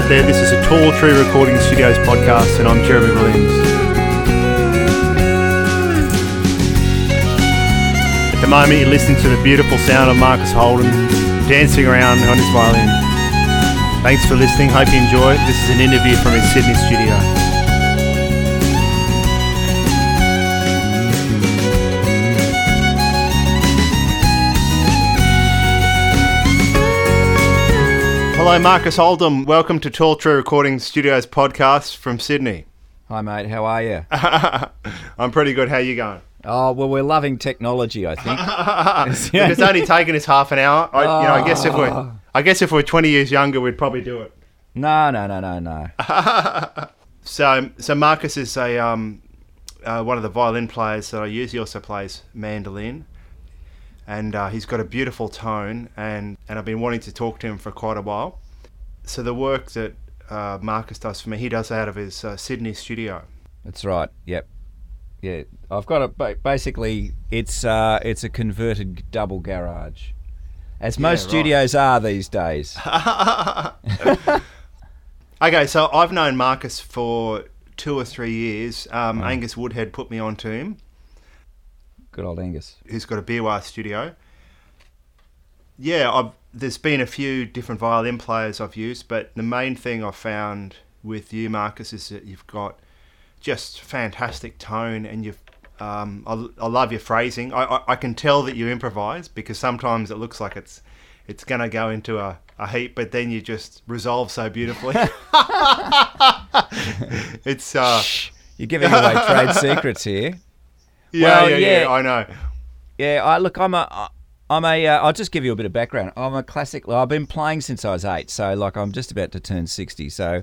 recognised there, this is a Tall Tree Recording Studios podcast, and I'm Jeremy Williams. At the moment, you're listening to the beautiful sound of Marcus Holden dancing around on his violin. Thanks for listening. Hope you enjoy. This is an interview from his Sydney studio. Hello, Marcus Holden. Welcome to Tall Tree Recording Studios podcast from Sydney. Hi, mate. How are you? I'm pretty good. How you going? Oh, well, we're loving technology, I think. It's only taken us half an hour. I guess if we're 20 years younger, we'd probably do it. No. So Marcus is a one of the violin players that I use. He also plays mandolin. And he's got a beautiful tone, and I've been wanting to talk to him for quite a while. So the work that Marcus does for me, he does out of his Sydney studio. That's right, yep. Yeah, I've got a... Basically, it's a converted double garage, as most studios are these days. Okay, so I've known Marcus for 2 or 3 years. Angus Woodhead put me on to him. Good old Angus. Who's got a biwa studio. Yeah, there's been a few different violin players I've used, but the main thing I've found with you, Marcus, is that you've got just fantastic tone, and you've... I love your phrasing. I can tell that you improvise, because sometimes it looks like it's going to go into a heap, but then you just resolve so beautifully. It's... Shh, you're giving away trade secrets here. Yeah, I know. Yeah, I'll just give you a bit of background. I'm a classic. I've been playing since I was 8, so like I'm just about to turn 60. So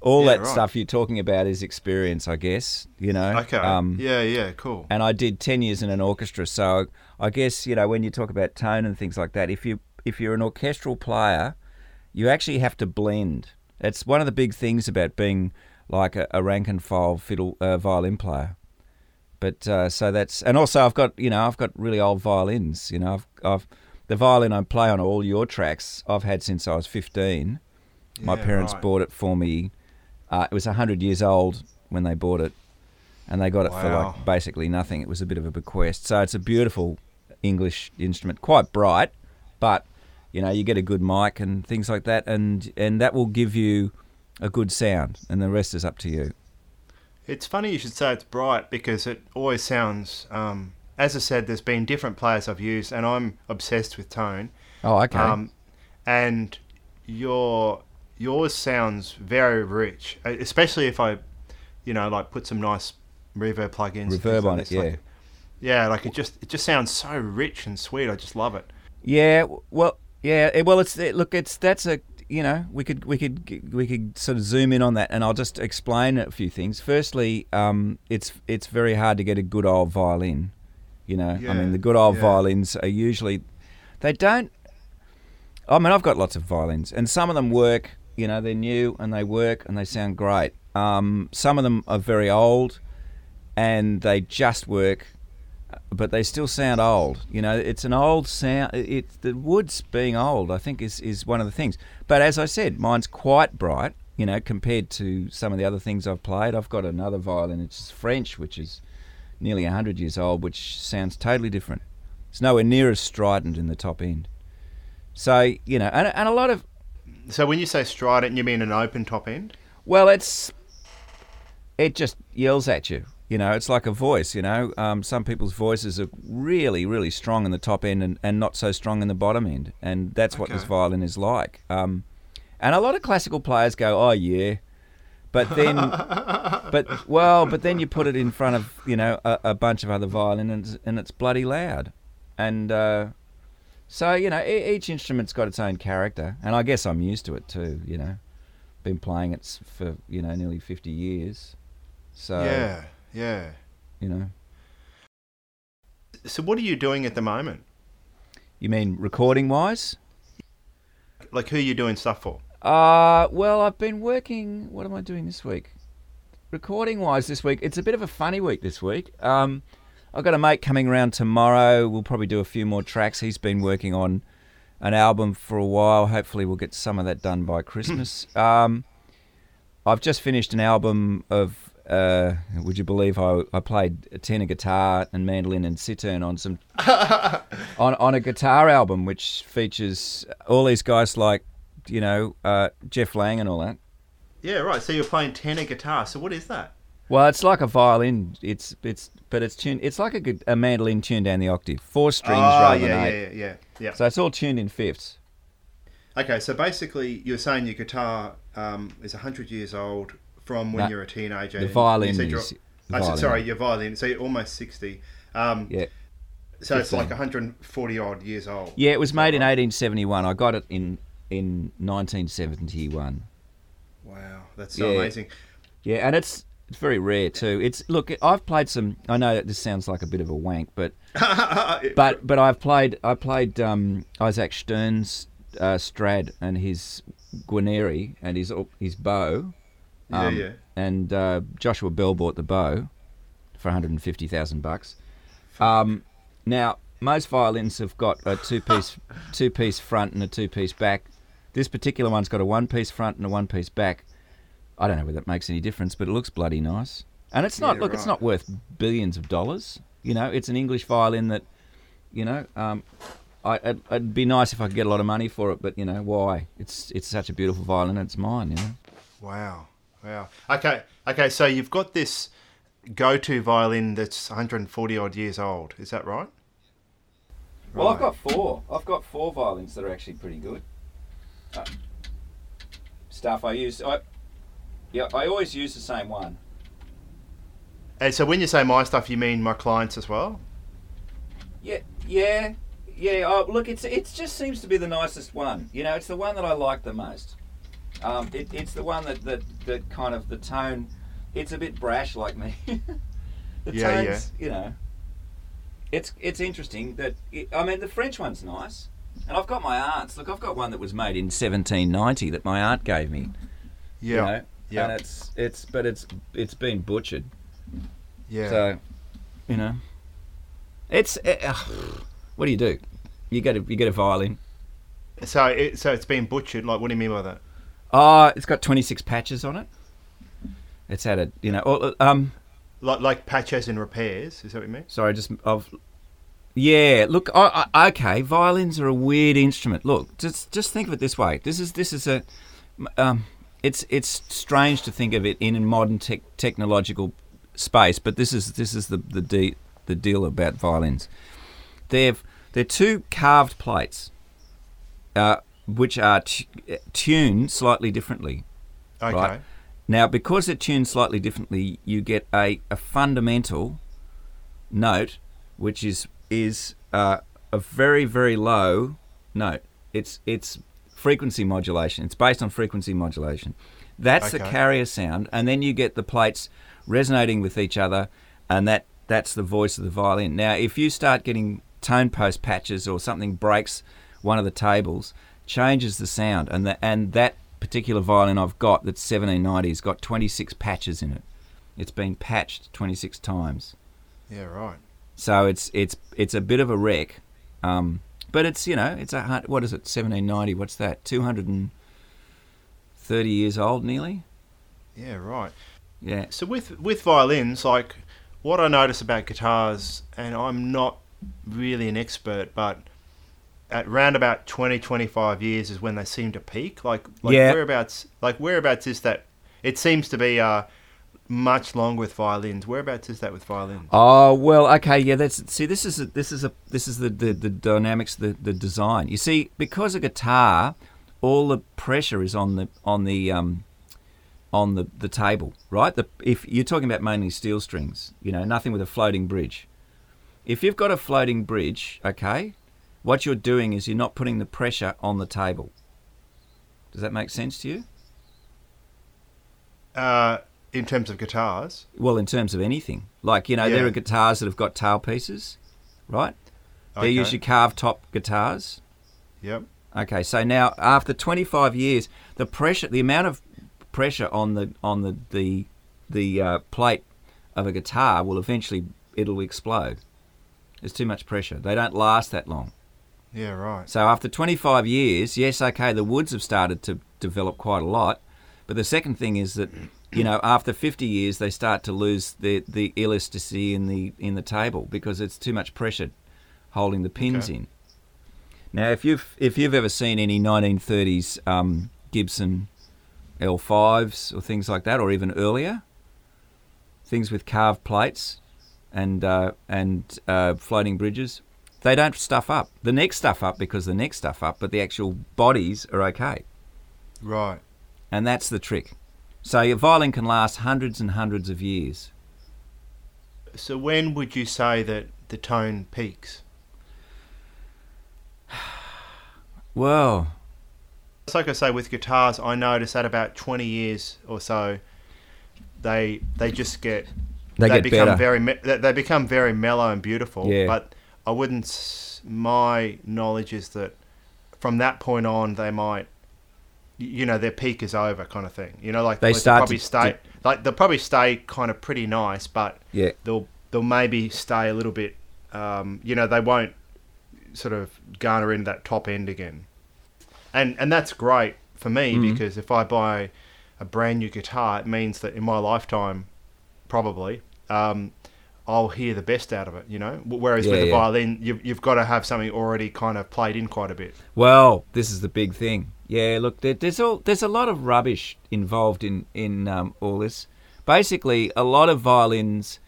all stuff you're talking about is experience, I guess. You know. Okay. Cool. And I did 10 years in an orchestra, so I guess, you know, when you talk about tone and things like that, if you're an orchestral player, you actually have to blend. It's one of the big things about being like a rank and file violin player. But so that's, and also I've got really old violins. You know, I've the violin I play on all your tracks I've had since I was 15. My parents bought it for me. It was 100 years old when they bought it, and they got it for like basically nothing. It was a bit of a bequest. So it's a beautiful English instrument, quite bright, but you know, you get a good mic and things like that, and that will give you a good sound, and the rest is up to you. It's funny you should say it's bright, because it always sounds, as I said, there's been different players I've used, and I'm obsessed with tone. Oh, okay. And yours sounds very rich, especially if I, you know, like put some nice reverb plugins. Reverb on it, yeah. Like it just sounds so rich and sweet. I just love it. You know, we could sort of zoom in on that, and I'll just explain a few things. Firstly, it's very hard to get a good old violin. You know, I mean, the good old violins are usually, they don't. I mean, I've got lots of violins, and some of them work. You know, they're new and they work and they sound great. Some of them are very old, and they just work, but they still sound old. You know, it's an old sound. It's the wood's being old, I think, is one of the things. But as I said, mine's quite bright, you know, compared to some of the other things I've played. I've got another violin, it's French, which is nearly 100 years old, which sounds totally different. It's nowhere near as strident in the top end. So, you know, and a lot of... So when you say strident, you mean an open top end? Well, it just yells at you. You know, it's like a voice, you know. Some people's voices are really, really strong in the top end and not so strong in the bottom end. And that's what this violin is like. And a lot of classical players go, oh, yeah. But then, but then you put it in front of, you know, a bunch of other violin, and it's bloody loud. And so, you know, each instrument's got its own character. And I guess I'm used to it too, you know. Been playing it for, you know, nearly 50 years. So... Yeah. Yeah. You know. So what are you doing at the moment? You mean recording-wise? Like, who are you doing stuff for? Well, I've been working... What am I doing this week? Recording-wise this week, it's a bit of a funny week this week. I've got a mate coming around tomorrow. We'll probably do a few more tracks. He's been working on an album for a while. Hopefully we'll get some of that done by Christmas. I've just finished an album of, would you believe I played a tenor guitar and mandolin and cittern on some on a guitar album which features all these guys like, you know, Jeff Lang and all that. Yeah, right. So you're playing tenor guitar. So what is that? Well, it's like a violin. It's tuned. It's like a mandolin tuned down the octave. Four strings rather than eight. Yeah. So it's all tuned in fifths. Okay, so basically you're saying your guitar is 100 years old from when you're a teenager. The violin is... Sorry, your violin. So you're almost 60. So 15. It's like 140-odd years old. Yeah, it was made in 1871. I got it in 1971. Wow, that's so amazing. Yeah, and it's very rare too. Look, I've played some... I know that this sounds like a bit of a wank, but... but I played Isaac Stern's... Strad and his Guarneri and his bow, and Joshua Bell bought the bow for $150,000. Now most violins have got a two-piece front and a two-piece back. This particular one's got a one-piece front and a one-piece back. I don't know whether that makes any difference, but it looks bloody nice. And it's not. Look, right. It's not worth billions of dollars. You know, it's an English violin that, you know. It'd be nice if I could get a lot of money for it, but, you know, why? It's such a beautiful violin, it's mine, you know. Wow. Okay, so you've got this go-to violin that's 140-odd years old, is that right? Well, I've got four violins that are actually pretty good. Stuff I use. I always use the same one. And so when you say my stuff, you mean my clients as well? Yeah. Yeah, look, it just seems to be the nicest one. You know, it's the one that I like the most. It's the one that kind of the tone. It's a bit brash, like me. The tone's. You know, it's interesting that the French one's nice, and I've got my aunt's. Look, I've got one that was made in 1790 that my aunt gave me. Yeah, you know? Yeah. And it's been butchered. Yeah. So, you know, what do you do? You get a violin. So it's been butchered. Like, what do you mean by that? It's got 26 patches on it. It's had a, you know, like patches and repairs. Is that what you mean? Sorry, Look, okay. Violins are a weird instrument. Look, just think of it this way. This is a, it's strange to think of it in a modern technological space, but this is the deal about violins. They're two carved plates, which are tuned slightly differently. Okay. Right? Now, because they're tuned slightly differently, you get a fundamental note, which is a very, very low note. It's frequency modulation. It's based on frequency modulation. That's the carrier sound, and then you get the plates resonating with each other, and that's the voice of the violin. Now, if you start getting tone post patches or something breaks one of the tables, changes the sound, and that particular violin I've got that's 1790 has got 26 patches in it. It's been patched 26 times. Yeah, right. So it's a bit of a wreck, but it's, you know, it's 1790? What's that? 230 years old nearly. Yeah, right. Yeah. So with violins, like what I notice about guitars, and I'm not really an expert, but at round about 20-25 years is when they seem to peak. Whereabouts is that? It seems to be much longer with violins. Whereabouts is that with violins? Oh, well, okay, yeah, this is the dynamics, the design. You see, because a guitar, all the pressure is on the table, right? If you're talking about mainly steel strings, you know, nothing with a floating bridge. If you've got a floating bridge, okay, what you're doing is you're not putting the pressure on the table. Does that make sense to you? In terms of guitars? Well, in terms of anything. Like, you know, there are guitars that have got tailpieces, right? Okay. They're usually carved top guitars. Yep. Okay, so now after 25 years, the amount of pressure on the plate of a guitar will eventually, it'll explode. There's too much pressure. They don't last that long. Yeah, right. So after 25 years, yes, okay, the woods have started to develop quite a lot. But the second thing is that, you know, after 50 years, they start to lose the elasticity in the table because it's too much pressure holding the pins in. Now, if you've ever seen any 1930s Gibson L5s or things like that, or even earlier, things with carved plates and floating bridges, they don't stuff up. The necks stuff up because the necks stuff up, but the actual bodies are okay. Right. And that's the trick. So your violin can last hundreds and hundreds of years. So when would you say that the tone peaks? Well, it's like I say with guitars, I notice at about 20 years or so, they become better. They become very mellow and beautiful. Yeah. But I wouldn't. My knowledge is that from that point on, they might, you know, their peak is over, kind of thing. You know, like they'll probably stay kind of pretty nice, but yeah, they'll maybe stay a little bit. You know, they won't sort of garner into that top end again, and that's great for me because if I buy a brand new guitar, it means that in my lifetime, probably, I'll hear the best out of it. You know, whereas with the violin, you've got to have something already kind of played in quite a bit. Well, this is the big thing. Yeah, look, there's a lot of rubbish involved in all this. Basically, a lot of violins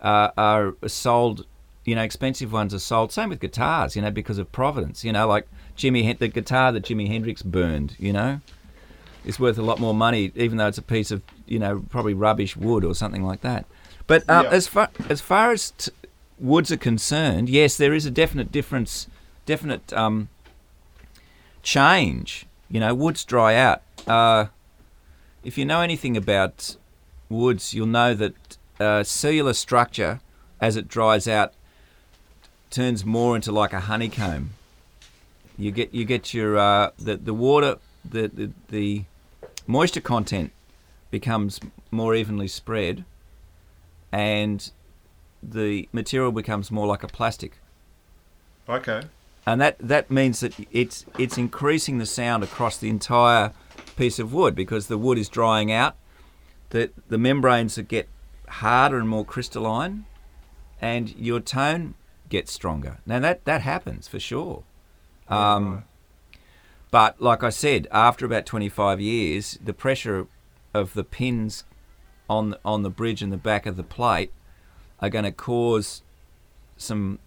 are sold. You know, expensive ones are sold. Same with guitars, you know, because of provenance. You know, like the guitar that Jimi Hendrix burned, you know, is worth a lot more money, even though it's a piece of, you know, probably rubbish wood or something like that. But as far as woods are concerned, yes, there is a definite difference, definite change. You know, woods dry out. If you know anything about woods, you'll know that cellular structure, as it dries out, turns more into like a honeycomb. You get your the water, the moisture content becomes more evenly spread, and the material becomes more like a plastic. Okay. And that means that it's increasing the sound across the entire piece of wood because the wood is drying out. The membranes that get harder and more crystalline, and your tone gets stronger. Now that happens for sure. But like I said, after about 25 years, the pressure of the pins on the bridge and the back of the plate are going to cause some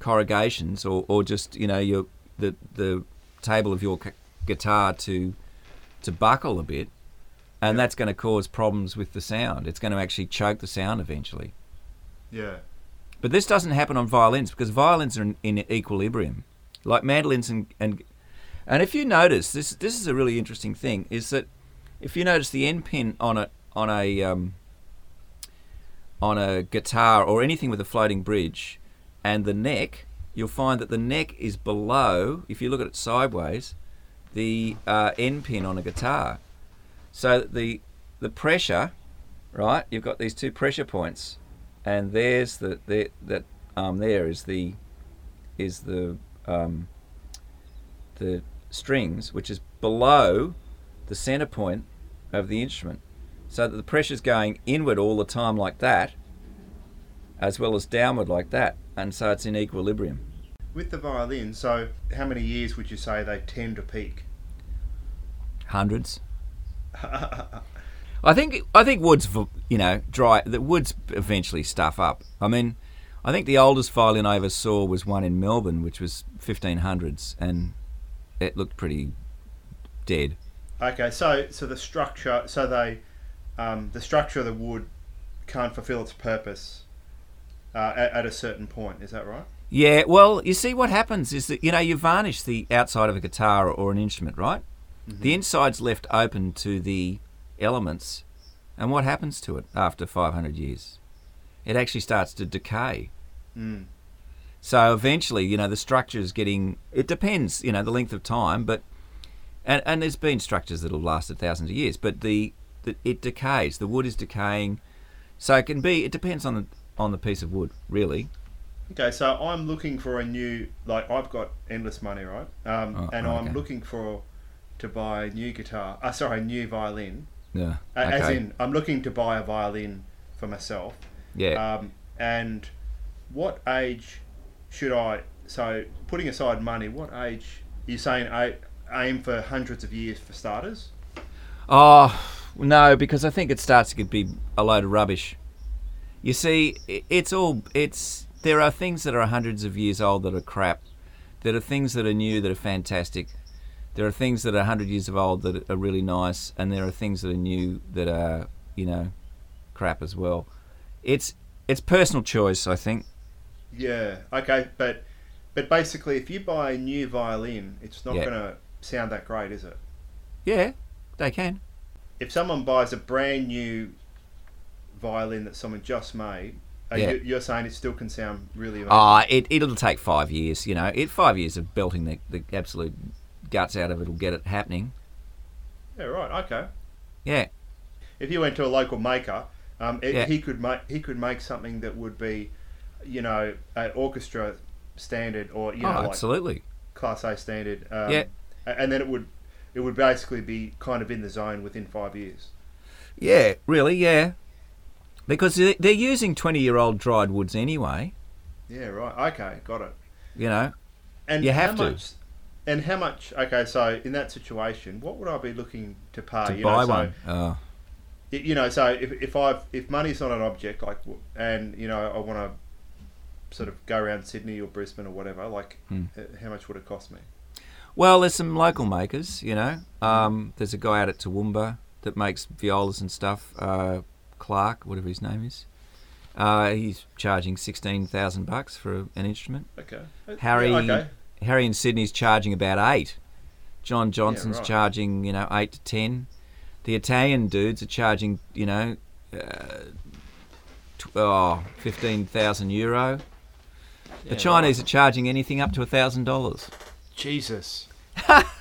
corrugations or just, you know, the table of your guitar to buckle a bit, and that's going to cause problems with the sound. It's going to actually choke the sound eventually. Yeah. But this doesn't happen on violins because violins are in equilibrium, like mandolins and if you notice, this is a really interesting thing, is that if you notice the end pin on a guitar or anything with a floating bridge and the neck, you'll find that the neck is below, if you look at it sideways, the end pin on a guitar. So the pressure, right? You've got these two pressure points. And there's the strings, which is below the center point of the instrument, so that the pressure's going inward all the time like that, as well as downward like that, and so it's in equilibrium. With the violin, so how many years would you say they tend to peak? Hundreds. I think woods, you know, dry. The woods eventually stuff up. I mean, I think the oldest violin I ever saw was one in Melbourne, which was 1500s, and it looked pretty dead. Okay, so the structure, the structure of the wood can't fulfil its purpose at a certain point. Is that right? Yeah. Well, you see, what happens is that, you know, you varnish the outside of a guitar or an instrument, right? Mm-hmm. The inside's left open to the elements, and what happens to it after 500 years? It actually starts to decay. So eventually, you know, the structure is getting, it depends, you know, the length of time, but and there's been structures that'll last thousands of years, but it decays, the wood is decaying, so it depends on the piece of wood, really. Okay, so I'm looking for a new, like, I've got endless money, right? I'm looking to buy a new guitar, new violin. Yeah. Okay. As in, I'm looking to buy a violin for myself. Yeah. And what age should I, so putting aside money, what age, you're saying aim for hundreds of years for starters? Oh, no, because I think it starts to be a load of rubbish. You see, there are things that are hundreds of years old that are crap. There are things that are new that are fantastic. There are things that are 100 years old that are really nice, and there are things that are new that are, crap as well. It's personal choice, I think. Yeah, okay, but basically, if you buy a new violin, it's not going to sound that great, is it? Yeah, they can. If someone buys a brand new violin that someone just made, you're saying it still can sound really amazing? It'll take 5 years, 5 years of belting the absolute guts out of it will get it happening. Yeah, right, okay. Yeah. If you went to a local maker, he could make something that would be, an orchestra standard or, absolutely. Class A standard. And then it would basically be kind of in the zone within 5 years. Yeah, really, yeah. Because they're using 20-year-old dried woods anyway. Yeah, right. Okay, got it. And you have to. And how much? Okay, so in that situation, what would I be looking to pay? To buy one. Oh. So if money's not an object, like, and I want to sort of go around Sydney or Brisbane or whatever, like, how much would it cost me? Well, there's some local makers. There's a guy out at Toowoomba that makes violas and stuff. Clark, whatever his name is, he's charging $16,000 for an instrument. Okay. Harry in Sydney's charging about $8,000. John Johnson's charging, $8,000 to $10,000. The Italian dudes are charging, €15,000. The Chinese are charging anything up to $1,000. Jesus.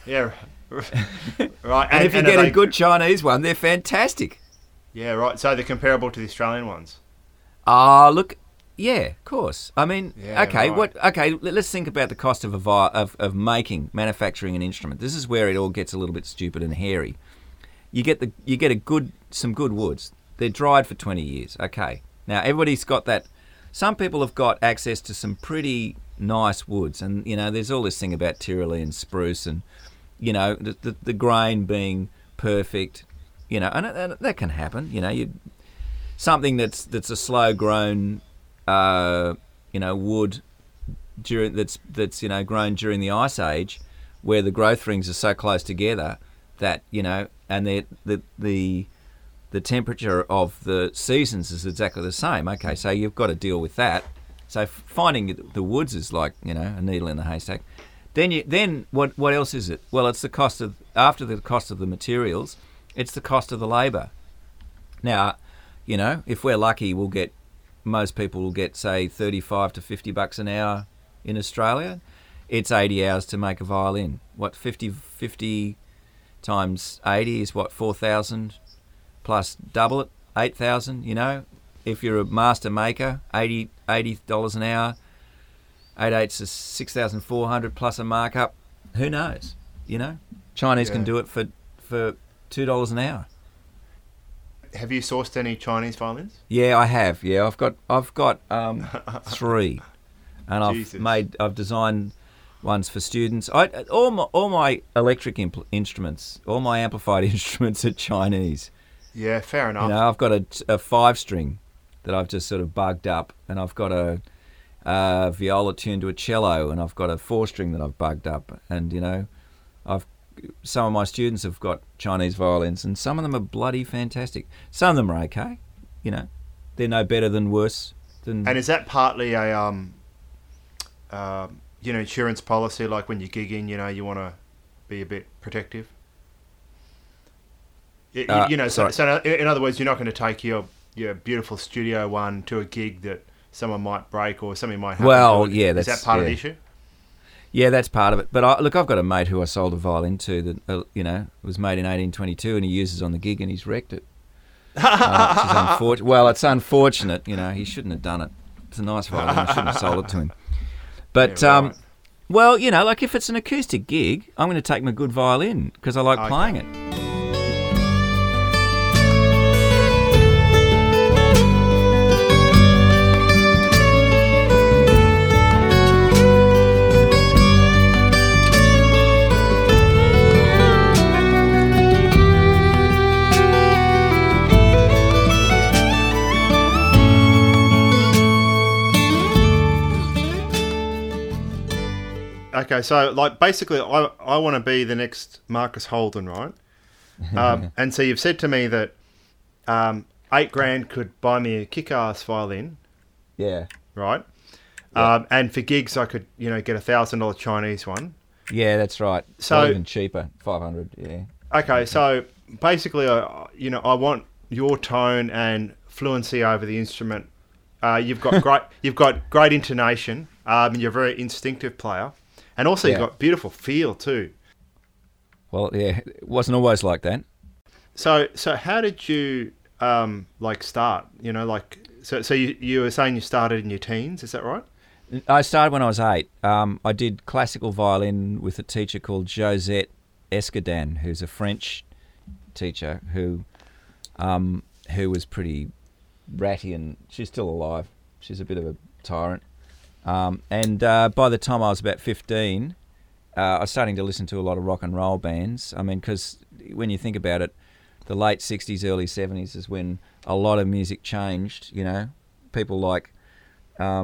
Yeah. Right. And if you get a good Chinese one, they're fantastic. Yeah, right. So they're comparable to the Australian ones. Yeah, of course. I mean, let's think about the cost of manufacturing an instrument. This is where it all gets a little bit stupid and hairy. You get some good woods. They're dried for 20 years. Okay. Now everybody's got that. Some people have got access to some pretty nice woods, and there's all this thing about Tyrolean spruce, and the grain being perfect. And that can happen. Something that's a slow-grown, wood that's grown during the Ice Age, where the growth rings are so close together that and the temperature of the seasons is exactly the same. Okay, so you've got to deal with that. So finding the woods is like a needle in the haystack. Then what else is it? Well, it's the cost of the materials. It's the cost of the labour. Now, if we're lucky, most people will get, say, $35 to $50 an hour in Australia. It's 80 hours to make a violin. What, 50 times 80 is what, 4,000 plus double it, 8,000, If you're a master maker, $80 an hour, 8/8 is 6,400 plus a markup. Who knows, Chinese can do it for $2 an hour. Have you sourced any Chinese violins? Yeah, I have. Yeah, I've got 3, and I've designed ones for students. All my electric instruments, all my amplified instruments are Chinese. Yeah, fair enough. I've got a 5-string that I've just sort of bugged up, and I've got a viola tuned to a cello, and I've got a 4-string that I've bugged up, and some of my students have got Chinese violins, and some of them are bloody fantastic. Some of them are okay, They're no better than worse than. And is that partly a insurance policy? Like when you gig in, you want to be a bit protective. So in other words, you're not going to take your beautiful studio one to a gig that someone might break or something might happen. Well, yeah, that's is that part of the issue? Yeah, that's part of it. But I've got a mate who I sold a violin to that, was made in 1822, and he uses on the gig, and he's wrecked it. It's unfortunate. He shouldn't have done it. It's a nice violin. I shouldn't have sold it to him. But, yeah, right. Well, you know, like if it's an acoustic gig, I'm going to take my good violin because I like playing it. Okay, so like basically, I want to be the next Marcus Holden, right? And so you've said to me that $8,000 could buy me a kick-ass violin. Yeah. Right. Yeah. And for gigs, I could get a $1,000 Chinese one. Yeah, that's right. So not even cheaper, $500. Yeah. Okay, so basically, I want your tone and fluency over the instrument. You've got great intonation. You're a very instinctive player. And also you've got beautiful feel too. Well, yeah, it wasn't always like that. So how did you start? You were saying you started in your teens, is that right? I started when I was 8. I did classical violin with a teacher called Josette Escadan, who's a French teacher who was pretty ratty, and she's still alive. She's a bit of a tyrant. And by the time I was about 15, I was starting to listen to a lot of rock and roll bands. I mean, because when you think about it, the late 60s, early 70s is when a lot of music changed, People like... I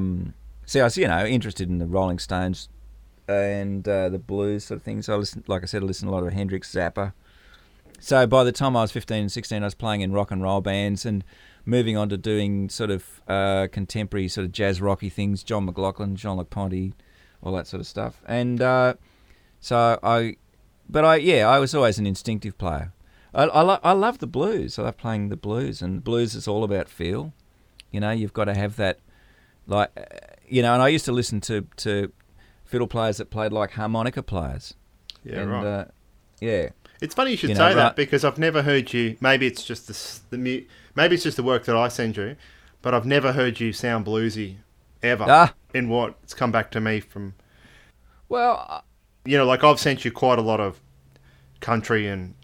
was, interested in the Rolling Stones and the blues sort of things. So I listened a lot of Hendrix, Zappa. So by the time I was 15 and 16, I was playing in rock and roll bands and... moving on to doing sort of contemporary sort of jazz rocky things, John McLaughlin, Jean Luc Ponty, all that sort of stuff. And I was always an instinctive player. I love the blues. I love playing the blues, and blues is all about feel. You've got to have that, and I used to listen to fiddle players that played like harmonica players. Yeah, and, right. Yeah. It's funny you should say that, because I've never heard you. Maybe it's just maybe it's just the work that I send you, but I've never heard you sound bluesy ever. In what's come back to me from. Well, I've sent you quite a lot of country and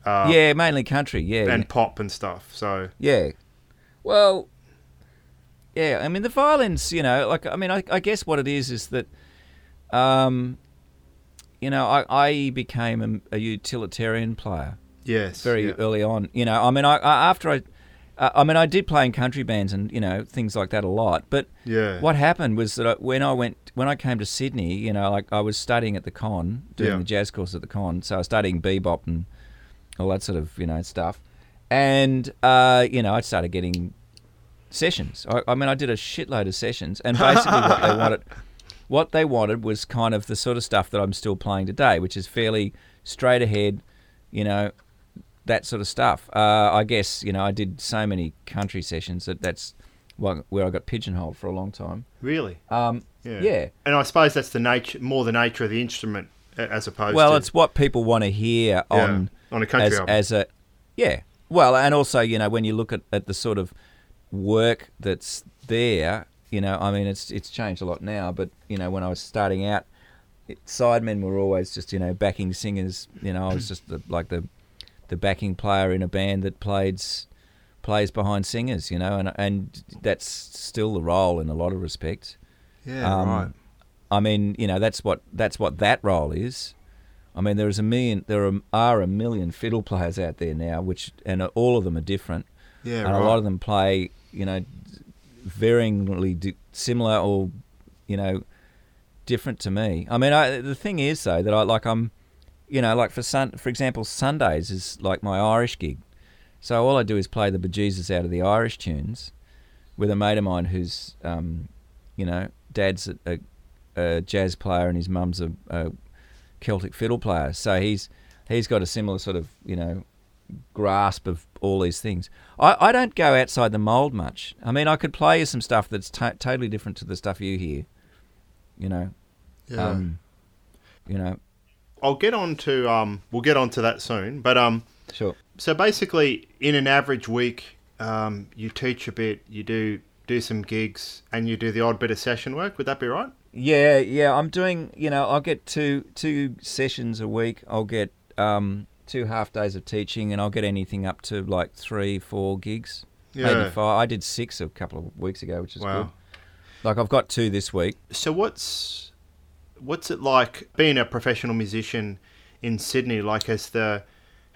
mainly country, and pop and stuff. So I mean the violins, I guess what it is that. I became a utilitarian player. Yes, very early on. I did play in country bands and things like that a lot. But what happened was that when I came to Sydney, I was studying at the Con, doing the jazz course at the Con. So I was studying bebop and all that sort of stuff. And I started getting sessions. I did a shitload of sessions, and basically what they wanted was kind of the sort of stuff that I'm still playing today, which is fairly straight ahead, that sort of stuff. I guess, I did so many country sessions that's where I got pigeonholed for a long time. Really? And I suppose that's the nature of the instrument as opposed to... Well, it's what people want to hear on a country album. Well, and also, when you look at the sort of work that's there... it's changed a lot now, but, when I was starting out, sidemen were always just, backing singers. I was just the backing player in a band that plays behind singers, and that's still the role in a lot of respects. Yeah, right. I mean, that's what that role is. I mean, there are a million fiddle players out there now, and all of them are different. Yeah, and a lot of them play, varyingly similar or different to me. I mean, the thing is though that for example, Sundays is like my Irish gig, so all I do is play the bejesus out of the Irish tunes with a mate of mine who's dad's a jazz player and his mum's a Celtic fiddle player, so he's got a similar sort of grasp of all these things. I don't go outside the mould much. I mean, I could play you some stuff that's totally different to the stuff you hear. I'll get on to we'll get on to that soon. But sure. So basically, in an average week, you teach a bit, you do do some gigs, and you do the odd bit of session work. Would that be right? Yeah. I'm doing, I'll get two sessions a week. I'll get 2 half days of teaching, and I'll get anything up to like 3-4 gigs. Yeah. Maybe 5. I did 6 a couple of weeks ago, which is good. Like, I've got 2 this week. So what's it like being a professional musician in Sydney? Like, has the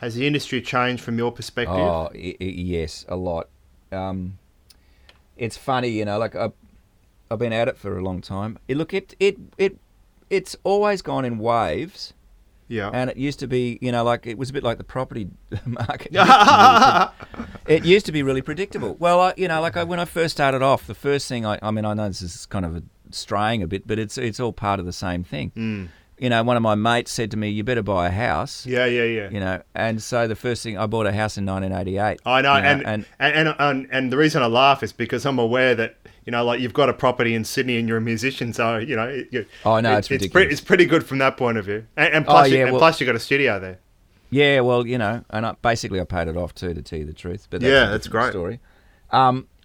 industry changed from your perspective? Oh, yes, a lot. It's funny, like I've been at it for a long time. It's always gone in waves. Yeah. And it used to be, like it was a bit like the property market. It used to be really predictable. Well, when I first started off, the first thing I know this is kind of straying a bit, but it's all part of the same thing. Mm. One of my mates said to me, "You better buy a house." Yeah. And so the first thing, I bought a house in 1988. I know, and the reason I laugh is because I'm aware that like you've got a property in Sydney and you're a musician, so it's ridiculous. It's pretty good from that point of view, and plus you got a studio there. Yeah, well, and I basically paid it off too, to tell you the truth. But that's a great story.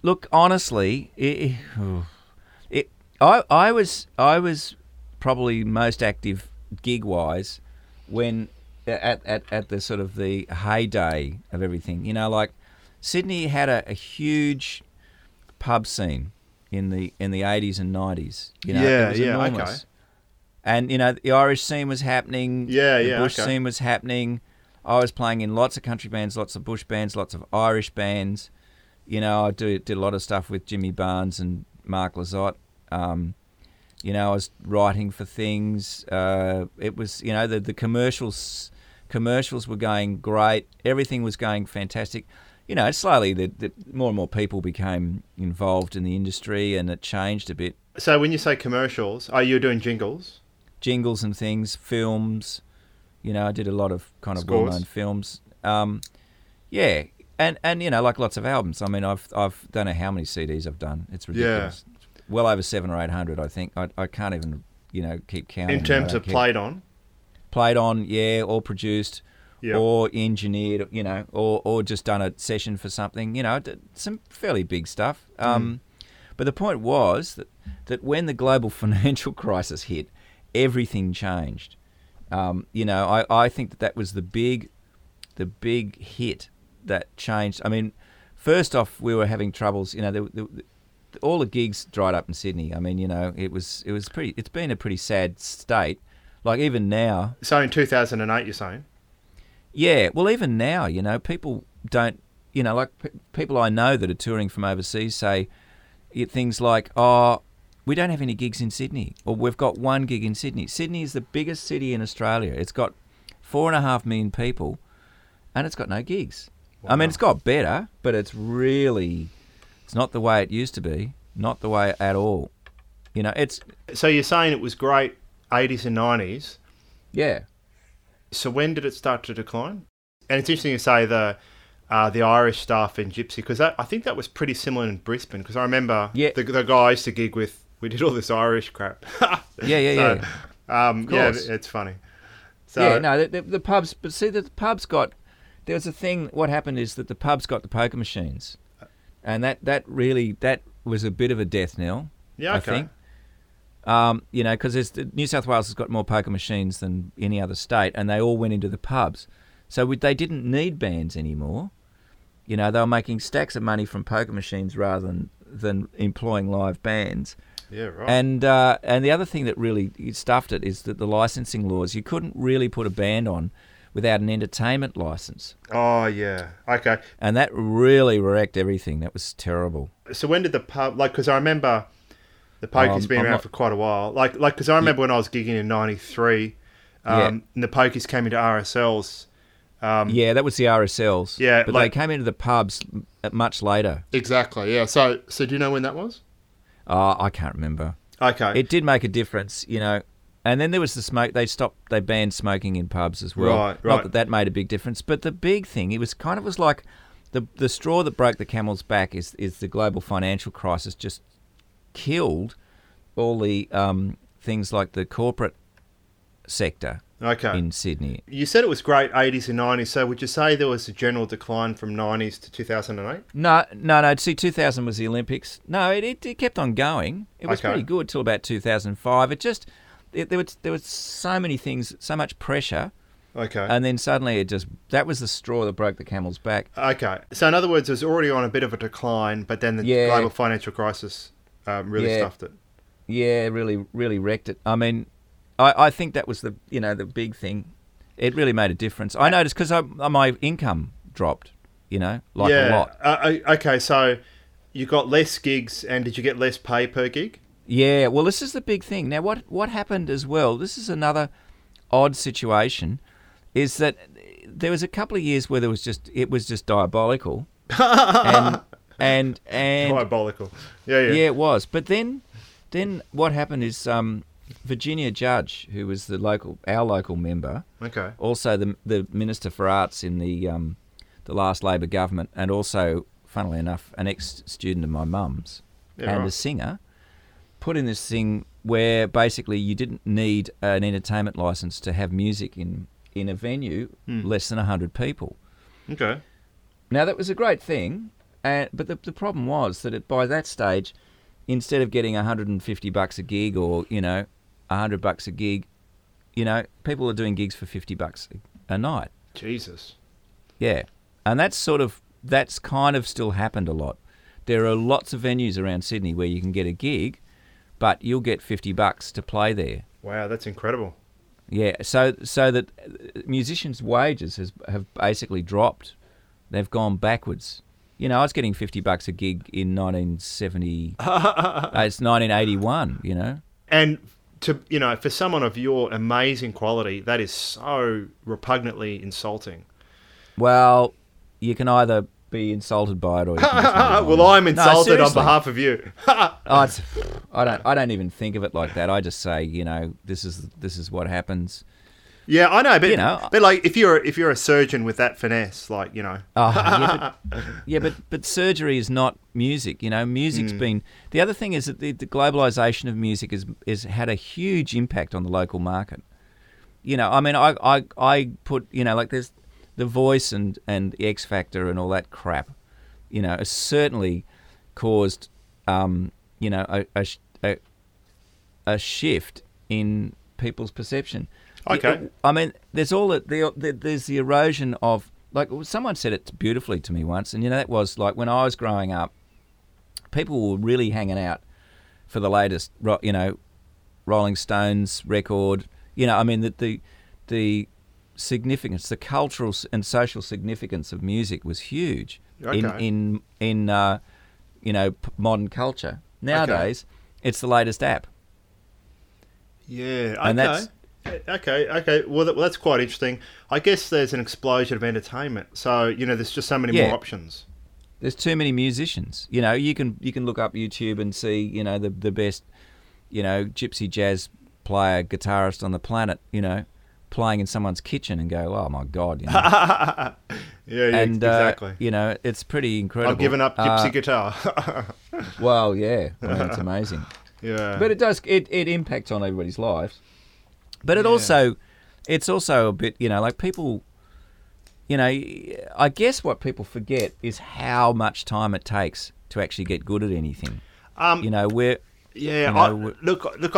Look, honestly, I was probably most active gig-wise when at the sort of the heyday of everything. Like Sydney had a huge pub scene in the 80s and 90s. It was enormous. Okay. And the Irish scene was happening. The Bush scene was happening. I was playing in lots of country bands, lots of Bush bands, lots of Irish bands. I did a lot of stuff with Jimmy Barnes and Mark Lazotte. I was writing for things. It was, the commercials were going great. Everything was going fantastic. Slowly the more and more people became involved in the industry, and it changed a bit. So when you say commercials, are you doing jingles? Jingles and things, films. I did a lot of kind of well-known films. Yeah, and like lots of albums. I mean, I've don't know how many CDs I've done. It's ridiculous. Yeah. Well over 700 or 800, I think. I can't even, keep counting. In terms of played on? Played on, yeah, or produced, yep, or engineered, or just done a session for something. I did some fairly big stuff. But the point was that when the global financial crisis hit, everything changed. I think that was the big hit that changed. I mean, first off, we were having troubles, all the gigs dried up in Sydney. I mean, it was pretty. It's been a pretty sad state. Like even now. So in 2008, you're saying? Yeah. Well, even now, people don't. Like people I know that are touring from overseas say things like, "Oh, we don't have any gigs in Sydney," or "We've got one gig in Sydney." Sydney is the biggest city in Australia. It's got 4.5 million people, and it's got no gigs. Wow. I mean, it's got better, but it's really. It's not the way it used to be, not the way at all. It's. So you're saying it was great 80s and 90s? Yeah. So when did it start to decline? And it's interesting you say the Irish stuff and Gypsy, because I think that was pretty similar in Brisbane, because I remember the guy I used to gig with, we did all this Irish crap. Yeah. Of course. Yeah, it's funny. So, the pubs, but see, the pubs got, there was a thing, what happened is that the pubs got the poker machines. And that was a bit of a death knell, I think. Because New South Wales has got more poker machines than any other state, and they all went into the pubs. So they didn't need bands anymore. They were making stacks of money from poker machines rather than employing live bands. Yeah, right. And the other thing that really stuffed it is that the licensing laws, you couldn't really put a band on without an entertainment license. Oh, yeah. Okay. And that really wrecked everything. That was terrible. So when did the pub... Like, because I remember the pokies being around for quite a while. Like, because I remember when I was gigging in 93, and the pokies came into RSLs. That was the RSLs. Yeah. But they came into the pubs much later. Exactly, yeah. So do you know when that was? I can't remember. Okay. It did make a difference, And then there was the smoke. They banned smoking in pubs as well. Right. Not that made a big difference, but the big thing, it was kind of was like the straw that broke the camel's back is the global financial crisis just killed all the things like the corporate sector Okay. In Sydney. You said it was great 80s and 90s, so would you say there was a general decline from 90s to 2008? No. See, 2000 was the Olympics. No, it kept on going. It was pretty good till about 2005. It just, there was so many things, so much pressure. Okay. And then suddenly that was the straw that broke the camel's back. Okay. So in other words, it was already on a bit of a decline, but then the global financial crisis really stuffed it. Yeah, really, really wrecked it. I mean, I think that was the big thing. It really made a difference. I noticed because my income dropped, a lot. Okay, so you got less gigs, and did you get less pay per gig? Yeah, well, this is the big thing. Now, what happened as well, this is another odd situation, is that there was a couple of years where it was just diabolical. and diabolical. Yeah, yeah. Yeah, it was. But then what happened is... Virginia Judge, who was our local member, also the Minister for Arts in the last Labor government, and also, funnily enough, an ex-student of my mum's a singer, put in this thing where basically you didn't need an entertainment license to have music in a venue less than 100 people. Okay. Now, that was a great thing, but the problem was that by that stage, instead of getting $150 a gig or, $100 a gig, people are doing gigs for $50 a night. Jesus. Yeah. And that's kind of still happened a lot. There are lots of venues around Sydney where you can get a gig, but you'll get $50 to play there. Wow, that's incredible. Yeah. So that musicians' wages have basically dropped. They've gone backwards. I was getting $50 a gig in 1970. It's 1981, And for someone of your amazing quality, that is so repugnantly insulting. Well, you can either be insulted by it or you can well, I'm insulted on behalf of you. I don't even think of it like that. I just say, this is what happens. Yeah, I know, but if you're a surgeon with that finesse, but surgery is not music. Music's been the other thing is that the globalization of music has had a huge impact on the local market. I put there's The Voice and X Factor and all that crap. It certainly caused a shift in people's perception. Okay. I mean, there's all there's the erosion of, someone said it beautifully to me once, and that was when I was growing up, people were really hanging out for the latest, Rolling Stones record. The significance, the cultural and social significance of music was huge in modern culture. Nowadays, it's the latest app. Yeah. And Okay. Well, that's quite interesting. I guess there's an explosion of entertainment. So, there's just so many more options. There's too many musicians. You can look up YouTube and see, the best, gypsy jazz player, guitarist on the planet, playing in someone's kitchen and go, oh, my God. Yeah, and, exactly. It's pretty incredible. I've given up gypsy guitar. Well, yeah. I mean, it's amazing. Yeah. But it impacts on everybody's lives. But it's also a bit, people, I guess what people forget is how much time it takes to actually get good at anything. I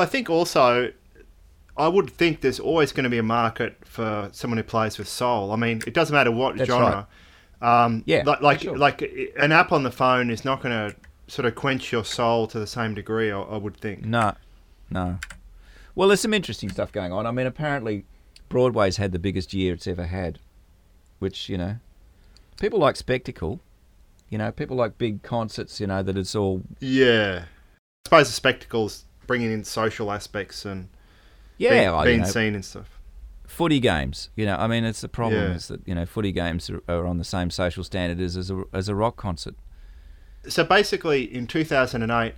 think also, I would think there's always going to be a market for someone who plays with soul. I mean, it doesn't matter what genre. Right. Like an app on the phone is not going to sort of quench your soul to the same degree, I would think. No. Well, there's some interesting stuff going on. I mean, apparently Broadway's had the biggest year it's ever had, which, people like spectacle, people like big concerts, that it's all... Yeah. I suppose the spectacle's bringing in social aspects and being seen and stuff. Footy games, I mean, it's the problem is that, footy games are on the same social standard as a rock concert. So basically in 2008...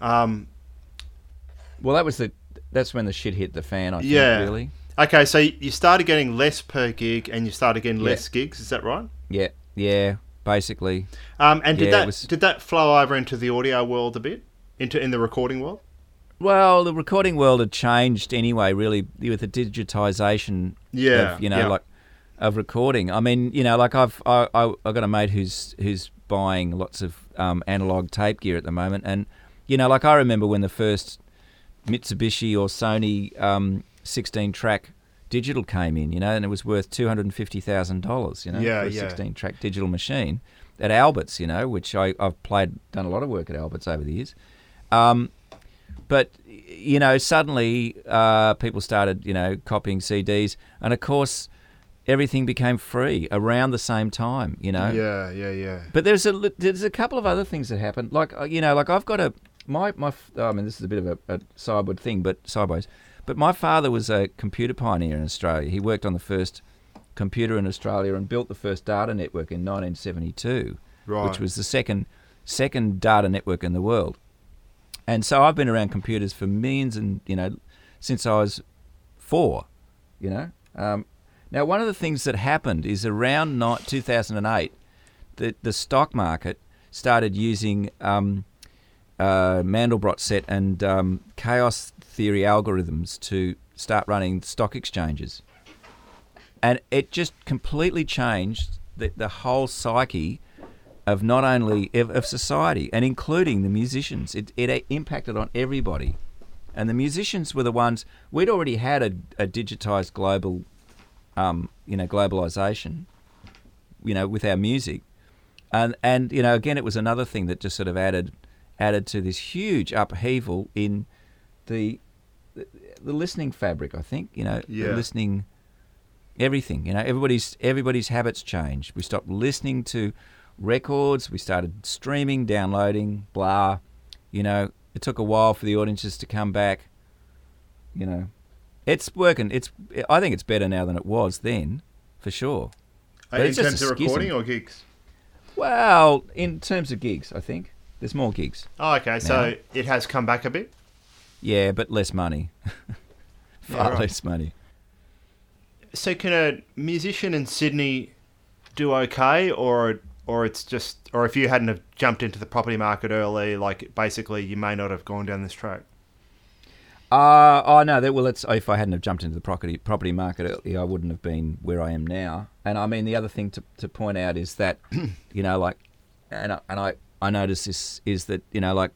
well, that was the... That's when the shit hit the fan, I think, really. Okay, so you started getting less per gig and you started getting less gigs, is that right? Yeah, basically. And did that flow over into the audio world a bit, in the recording world? Well, the recording world had changed anyway, really, with the digitization of recording. I mean, you know, like I've got a mate who's buying lots of analog tape gear at the moment, and you know, like I remember when the first Mitsubishi or Sony 16-track digital came in, you know, and it was worth $250,000, you know, for a 16-track digital machine at Albert's, you know, which I've done a lot of work at Albert's over the years. But, you know, suddenly people started, you know, copying CDs, and of course everything became free around the same time, you know. Yeah. But there's a couple of other things that happened, like, you know, like I've got this is a bit of a sideward thing, but sideways. But my father was a computer pioneer in Australia. He worked on the first computer in Australia and built the first data network in 1972, right, which was the second data network in the world. And so I've been around computers for millions, and you know, since I was 4, you know. Now, one of the things that happened is around 2008, the stock market started using Mandelbrot set and chaos theory algorithms to start running stock exchanges, and it just completely changed the whole psyche of not only of society, and including the musicians. It impacted on everybody, and the musicians were the ones. We'd already had a digitized global, you know, globalization, you know, with our music, and you know, again, it was another thing that just sort of added to this huge upheaval in the listening fabric. I think, you know, the listening, everything. You know, everybody's habits changed. We stopped listening to records, we started streaming, downloading, blah. You know, it took a while for the audiences to come back. You know, it's working. I think it's better now than it was then, for sure. In terms of recording or gigs? Well, in terms of gigs, I think there's more gigs. Oh, okay. Now. So it has come back a bit. Yeah, but less money. Far less money. So can a musician in Sydney do okay, or it's just, or if you hadn't have jumped into the property market early, like basically you may not have gone down this track? If I hadn't have jumped into the property market early, I wouldn't have been where I am now. And I mean, the other thing to point out is that, you know, like, and I noticed this is that, you know, like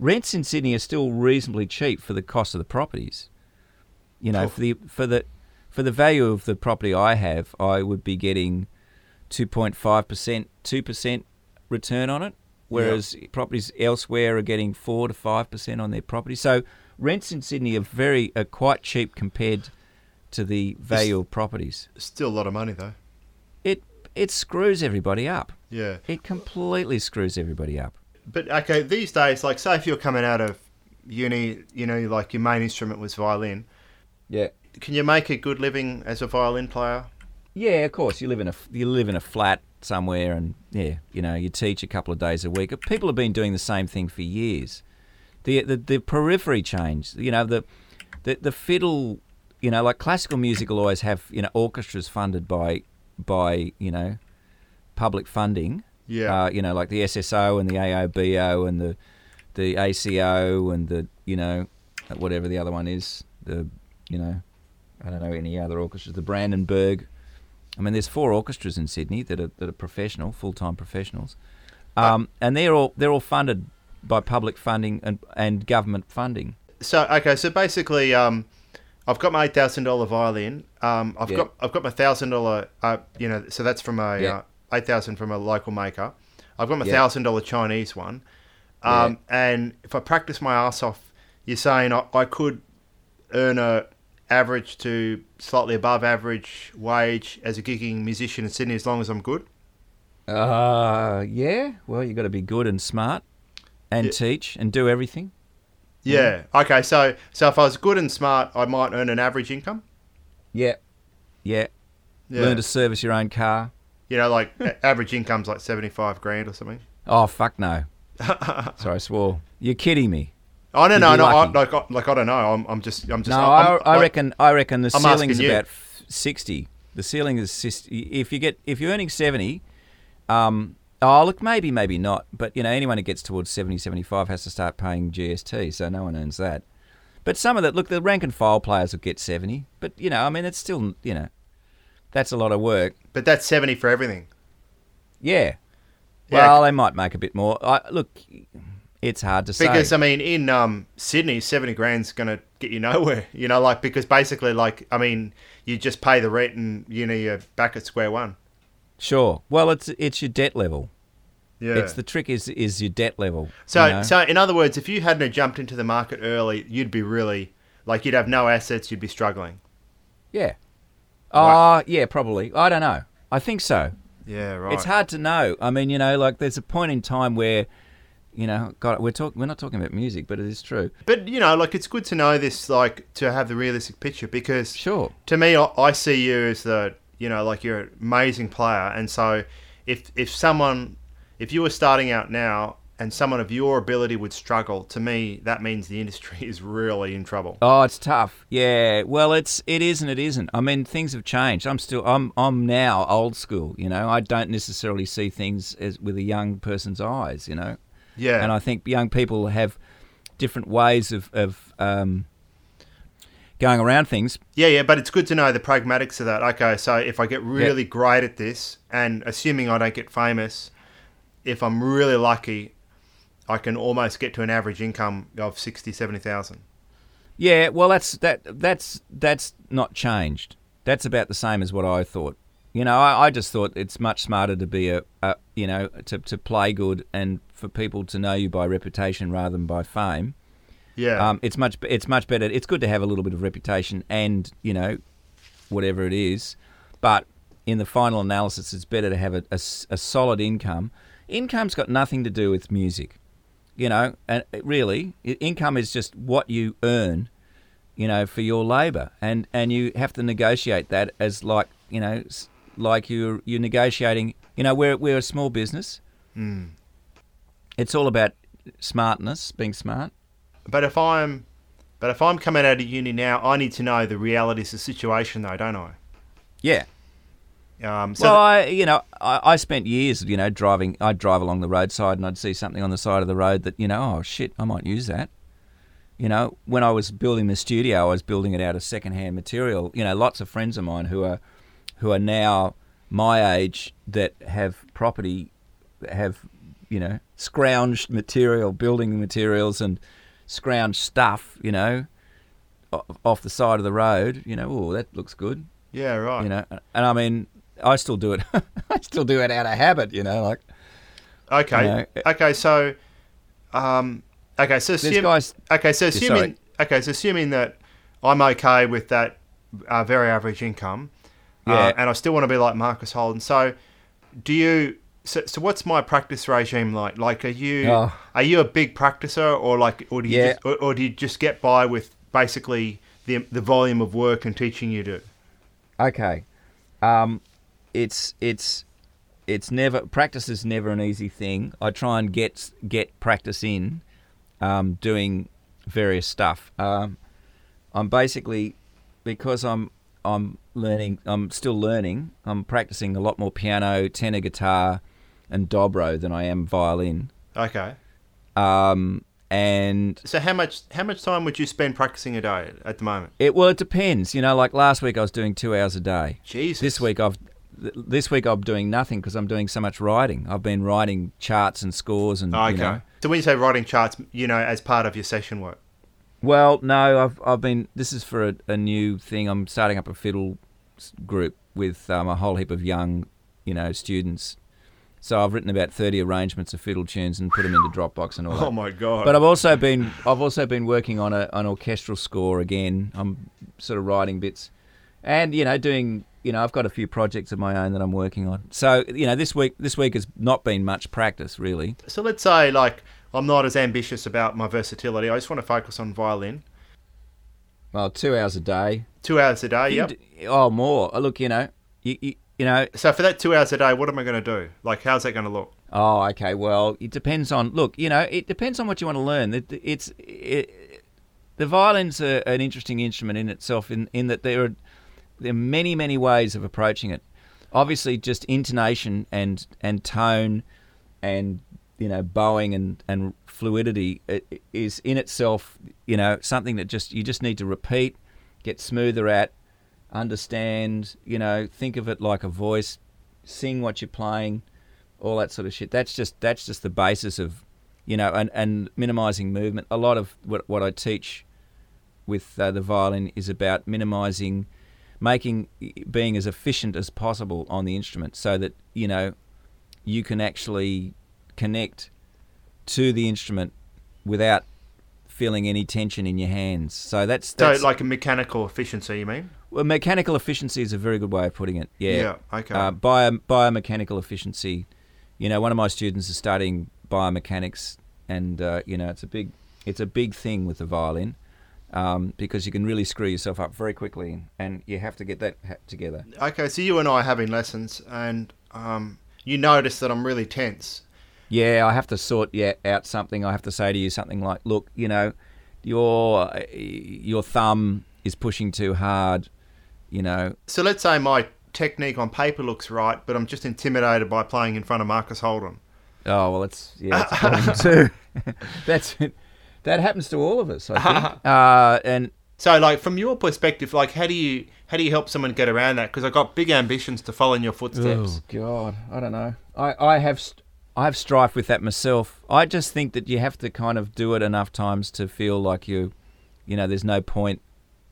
rents in Sydney are still reasonably cheap for the cost of the properties. You know, for the value of the property I have, I would be getting 2.5%, 2% return on it, whereas properties elsewhere are getting 4 to 5% on their property. So rents in Sydney are quite cheap compared to the value of properties. Still a lot of money, though. It screws everybody up. Yeah. It completely screws everybody up. But, okay, these days, like, say if you're coming out of uni, you know, like your main instrument was violin. Yeah. Can you make a good living as a violin player? Yeah, of course. You live in a flat somewhere, and yeah, you know, you teach a couple of days a week. People have been doing the same thing for years. The periphery changed. You know, the fiddle. You know, like classical music will always have, you know, orchestras funded by you know, public funding. Yeah. You know, like the SSO and the AOBO and the ACO and the, you know, whatever the other one is, the, you know, I don't know any other orchestras, the Brandenburg. I mean, there's 4 orchestras in Sydney that are professional, full-time professionals, and they're all funded by public funding and government funding. So okay, so basically, I've got my $8,000 violin. I've got my $1,000, you know, so that's from a $8,000 from a local maker. I've got my $1,000 Chinese one, and if I practice my ass off, you're saying I could earn a average to slightly above average wage as a gigging musician in Sydney as long as I'm good? Yeah. Well, you got to be good and smart and teach and do everything. Yeah. Okay. So if I was good and smart, I might earn an average income? Yeah. Learn to service your own car. You know, like average income's like 75 grand or something. Oh, fuck no. Sorry, I swore. You're kidding me. Oh, I don't know. I'm just. No, I reckon the ceiling's about 60. The ceiling is 60. If you're earning 70, Oh, look, maybe, maybe not. But, you know, anyone who gets towards 70, 75 has to start paying GST, so no one earns that. But some of that, look, the rank and file players will get 70. But, you know, I mean, it's still, you know, that's a lot of work. But that's 70 for everything. Yeah. Well, they might make a bit more. Look, it's hard to say. Because, I mean, in Sydney, 70 grand's going to get you nowhere. You know, like, because basically, like, I mean, you just pay the rent and, you know, you're back at square one. Sure. Well, it's your debt level. Yeah. It's the trick is your debt level. So, you know? So in other words, if you hadn't jumped into the market early, you'd be really, like, you'd have no assets, you'd be struggling. Yeah. Right. Yeah, probably. I don't know. I think so. Yeah, right. It's hard to know. I mean, you know, like, there's a point in time where, you know, God, we're not talking about music, but it is true. But, you know, like, it's good to know this, like, to have the realistic picture, because sure, to me, I see you as the, you know, like, you're an amazing player, and so if you were starting out now and someone of your ability would struggle, to me, that means the industry is really in trouble. Oh, it's tough. Yeah. Well, it is and it isn't. I mean, things have changed. I'm now old school, you know. I don't necessarily see things with a young person's eyes, you know. Yeah. And I think young people have different ways of going around things. Yeah, but it's good to know the pragmatics of that. Okay, so if I get really great at this, and assuming I don't get famous, if I'm really lucky, I can almost get to an average income of 60, 70,000. Yeah, well, that's not changed. That's about the same as what I thought. You know, I just thought it's much smarter to be to play good and for people to know you by reputation rather than by fame. Yeah, it's much better. It's good to have a little bit of reputation and, you know, whatever it is, but in the final analysis, it's better to have a solid income. Income's got nothing to do with music, you know. And really, income is just what you earn, you know, for your labour, and you have to negotiate that as, like, you know, like you're negotiating. You know, we're a small business. Mm. It's all about smartness, being smart. But if I'm coming out of uni now, I need to know the realities of the situation, though, don't I? Yeah. I spent years, you know, driving. I'd drive along the roadside and I'd see something on the side of the road that, you know, oh shit, I might use that. You know, when I was building the studio, I was building it out of secondhand material. You know, lots of friends of mine who are now my age that have property, have, you know, scrounged material, building materials and scrounged stuff, you know, off the side of the road. You know, oh, that looks good. Yeah, right. You know, and I mean, I still do it. I still do it out of habit, you know, like. Okay. You know, assuming that I'm okay with that very average income, and I still want to be like Marcus Holden. So, So what's my practice regime like? Like, are you a big practicer, or do you just get by with basically the volume of work and teaching you do? Okay, it's never, practice is never an easy thing. I try and get practice in doing various stuff. I'm basically, because I'm still learning. I'm practicing a lot more piano, tenor guitar, and dobro than I am violin. Okay. And so how much time would you spend practicing a day at the moment? It depends. You know, like last week I was doing 2 hours a day. Jesus. This week I'm doing nothing because I'm doing so much writing. I've been writing charts and scores and. Okay. You know. So when you say writing charts, you know, as part of your session work. Well, no, I've been. This is for a new thing. I'm starting up a fiddle group with a whole heap of young, you know, students. So I've written about 30 arrangements of fiddle tunes and put them into Dropbox and all that. Oh my God! But I've also been working on an orchestral score again. I'm sort of writing bits, and, you know, doing. You know, I've got a few projects of my own that I'm working on. So, you know, this week has not been much practice really. So let's say, like, I'm not as ambitious about my versatility. I just want to focus on violin. Well, 2 hours a day. 2 hours a day, yep. More. Look, you know, you know. So for that 2 hours a day, what am I going to do? Like, how's that going to look? Oh, okay. Well, it depends on. Look, you know, it depends on what you want to learn. The violin's an interesting instrument in itself, in that there are many, many ways of approaching it. Obviously, just intonation and tone and, you know, bowing and fluidity is in itself, you know, something that just you just need to repeat, get smoother at, understand, you know, think of it like a voice, sing what you're playing, all that sort of shit. That's just the basis of, you know, and minimizing movement. A lot of what I teach with the violin is about minimizing, being as efficient as possible on the instrument so that, you know, you can actually connect to the instrument without feeling any tension in your hands. So that's like a mechanical efficiency, you mean? Well, mechanical efficiency is a very good way of putting it. Yeah. Yeah. Okay. Biomechanical efficiency. You know, one of my students is studying biomechanics, and you know, it's a big thing with the violin, because you can really screw yourself up very quickly, and you have to get that together. Okay. So you and I are having lessons, and you notice that I'm really tense. Yeah, I have to sort out something. I have to say to you something like, look, you know, your thumb is pushing too hard, you know. So let's say my technique on paper looks right, but I'm just intimidated by playing in front of Marcus Holden. Oh, well, it's a problem too. That happens to all of us, I think. And so, like, from your perspective, like, how do you help someone get around that? Because I've got big ambitions to follow in your footsteps. Oh, God, I don't know. I have strife with that myself. I just think that you have to kind of do it enough times to feel like you know, there's no point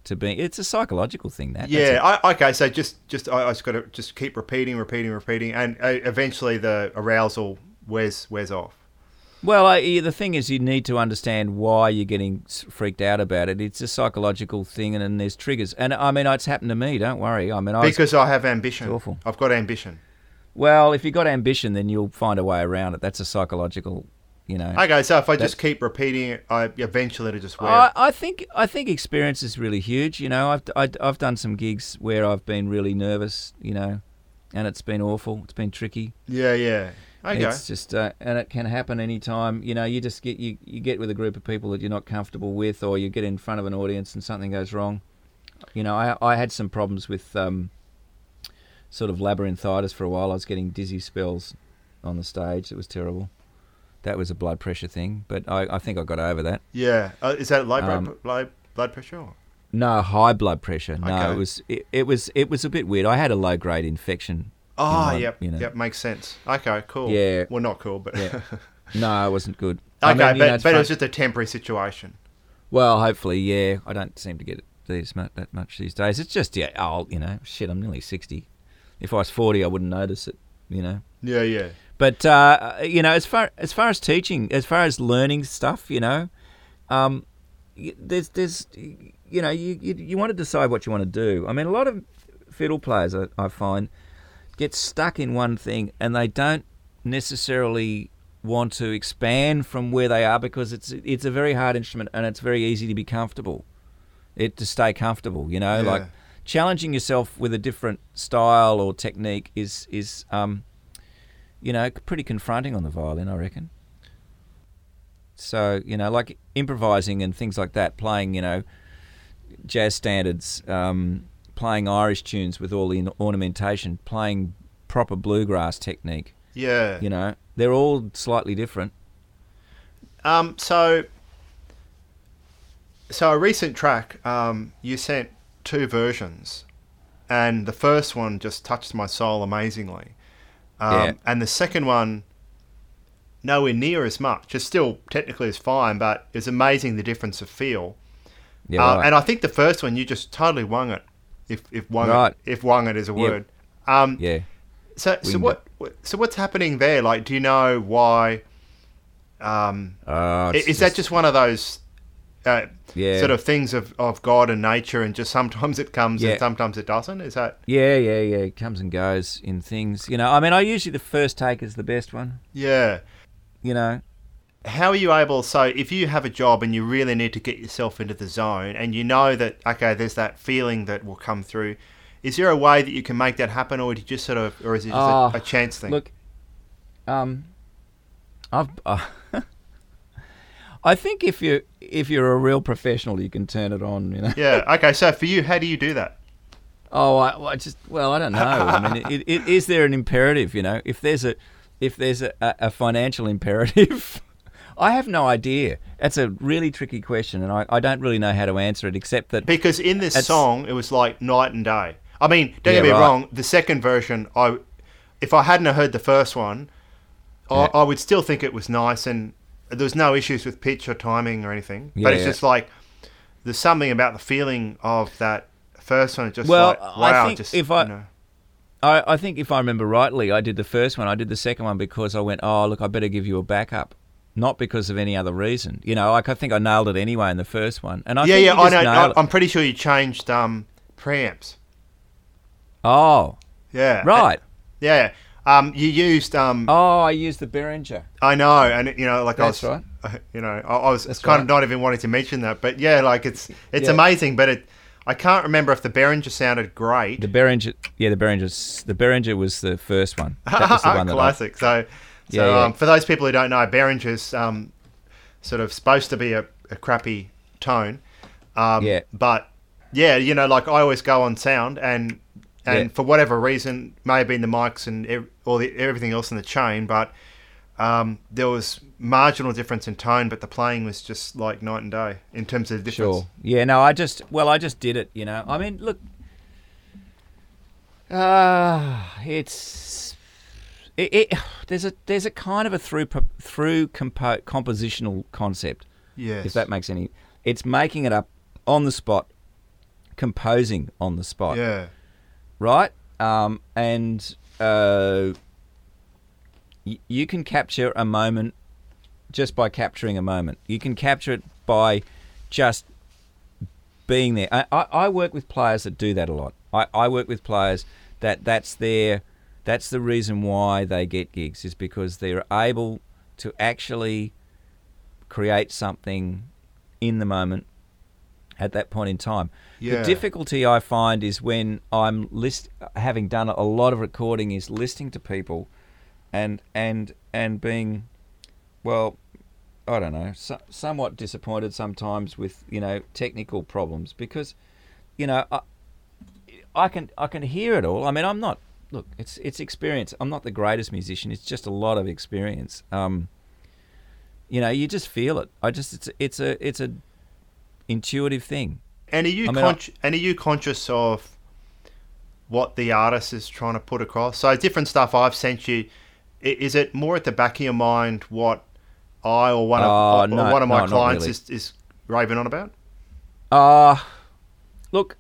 to being. It's a psychological thing. That. Yeah. Okay. So I just got to just keep repeating, and eventually the arousal wears off. Well, the thing is, you need to understand why you're getting freaked out about it. It's a psychological thing, and there's triggers. And I mean, it's happened to me. Don't worry. I mean, because I have ambition. It's awful. I've got ambition. Well, if you've got ambition, then you'll find a way around it. That's a psychological, you know. Okay, so if I just keep repeating it, eventually it'll just wear. I think experience is really huge. You know, I've done some gigs where I've been really nervous, you know, and it's been awful. It's been tricky. Yeah. Okay. It's just and it can happen any time. You know, you just get you get with a group of people that you're not comfortable with, or you get in front of an audience and something goes wrong. You know, I had some problems with sort of labyrinthitis for a while. I was getting dizzy spells on the stage. It was terrible. That was a blood pressure thing, but I think I got over that. Yeah. Is that low blood pressure? Or? No, high blood pressure. No, okay. It was a bit weird. I had a low-grade infection. Oh, yep. You know. Yep, makes sense. Okay, cool. Yeah. Well, not cool, but... Yeah. No, it wasn't good. Okay, I mean, but it was just a temporary situation. Well, hopefully, yeah. I don't seem to get it that much these days. It's just, yeah, you know, shit, I'm nearly 60. If I was 40, I wouldn't notice it, you know. Yeah. But you know, as far as teaching, as far as learning stuff, you know, there's you know, you want to decide what you want to do. I mean, a lot of fiddle players I find get stuck in one thing, and they don't necessarily want to expand from where they are, because it's a very hard instrument, and it's very easy to be comfortable. To stay comfortable, you know, yeah. Like. Challenging yourself with a different style or technique is you know, pretty confronting on the violin, I reckon. So, you know, like improvising and things like that, playing, you know, jazz standards, playing Irish tunes with all the ornamentation, playing proper bluegrass technique. Yeah. You know, they're all slightly different. So a recent track you sent, two versions, and the first one just touched my soul amazingly, yeah. And the second one nowhere near as much. It still technically is fine, but it's amazing the difference of feel. Yeah, right. And I think the first one you just totally wung it, if wung right. It, if wung it is a yep. word. Yeah. So what's happening there? Like, do you know why? Is that just one of those? Yeah. Sort of things of God and nature, and just sometimes it comes yeah. and sometimes it doesn't. Is that? Yeah. It comes and goes in things. You know, I mean, I usually the first take is the best one. Yeah. You know, how are you able? So, if you have a job and you really need to get yourself into the zone, and you know that okay, there's that feeling that will come through. Is there a way that you can make that happen, or is it just a chance thing? Look, I think if you're a real professional, you can turn it on, you know. Yeah. Okay. So for you, how do you do that? Oh, I just I don't know. I mean, is there an imperative? You know, if there's a if there's a financial imperative? I have no idea. That's a really tricky question, and I don't really know how to answer it, except that... Because in this song, it was like night and day. I mean, don't get me wrong, the second version, if I hadn't heard the first one, I would still think it was nice, and there was no issues with pitch or timing or anything. Yeah, but it's just like, there's something about the feeling of that first one, just I think if I remember rightly, I did the first one. I did the second one because I went, oh, look, I better give you a backup. Not because of any other reason. You know, like I think I nailed it anyway in the first one. And I'm pretty sure you changed preamps. Oh. Yeah. Right. Yeah. You used... I used the Behringer. I know. And, you know, like that's I was... Right. You know, I was that's kind right. of not even wanting to mention that. But, yeah, like it's amazing. But I can't remember if the Behringer sounded great. The Behringer was the first one. That was the one that classic. For those people who don't know, Behringer's sort of supposed to be a crappy tone. But, yeah, you know, like I always go on sound and for whatever reason, may have been the mics and everything else in the chain, but there was marginal difference in tone, but the playing was just like night and day in terms of difference. Sure. Yeah, no, I just did it, you know. I mean, look, it's... There's a kind of a through compositional concept, yes. If that makes any... It's making it up on the spot, composing on the spot. Yeah. Right? You can capture a moment just by capturing a moment. You can capture it by just being there. I work with players that do that a lot. I work with players that's their... That's the reason why they get gigs, is because they're able to actually create something in the moment at that point in time. Yeah. The difficulty I find is when I'm having done a lot of recording, is listening to people and being, well, I don't know, somewhat disappointed sometimes with, you know, technical problems, because, you know, I can hear it all. I mean, I'm not... Look, it's experience. I'm not the greatest musician. It's just a lot of experience. You know, you just feel it. It's a intuitive thing. And are you conscious of what the artist is trying to put across? So different stuff I've sent you. Is it more at the back of your mind what I or one of my clients really is raving on about? Look.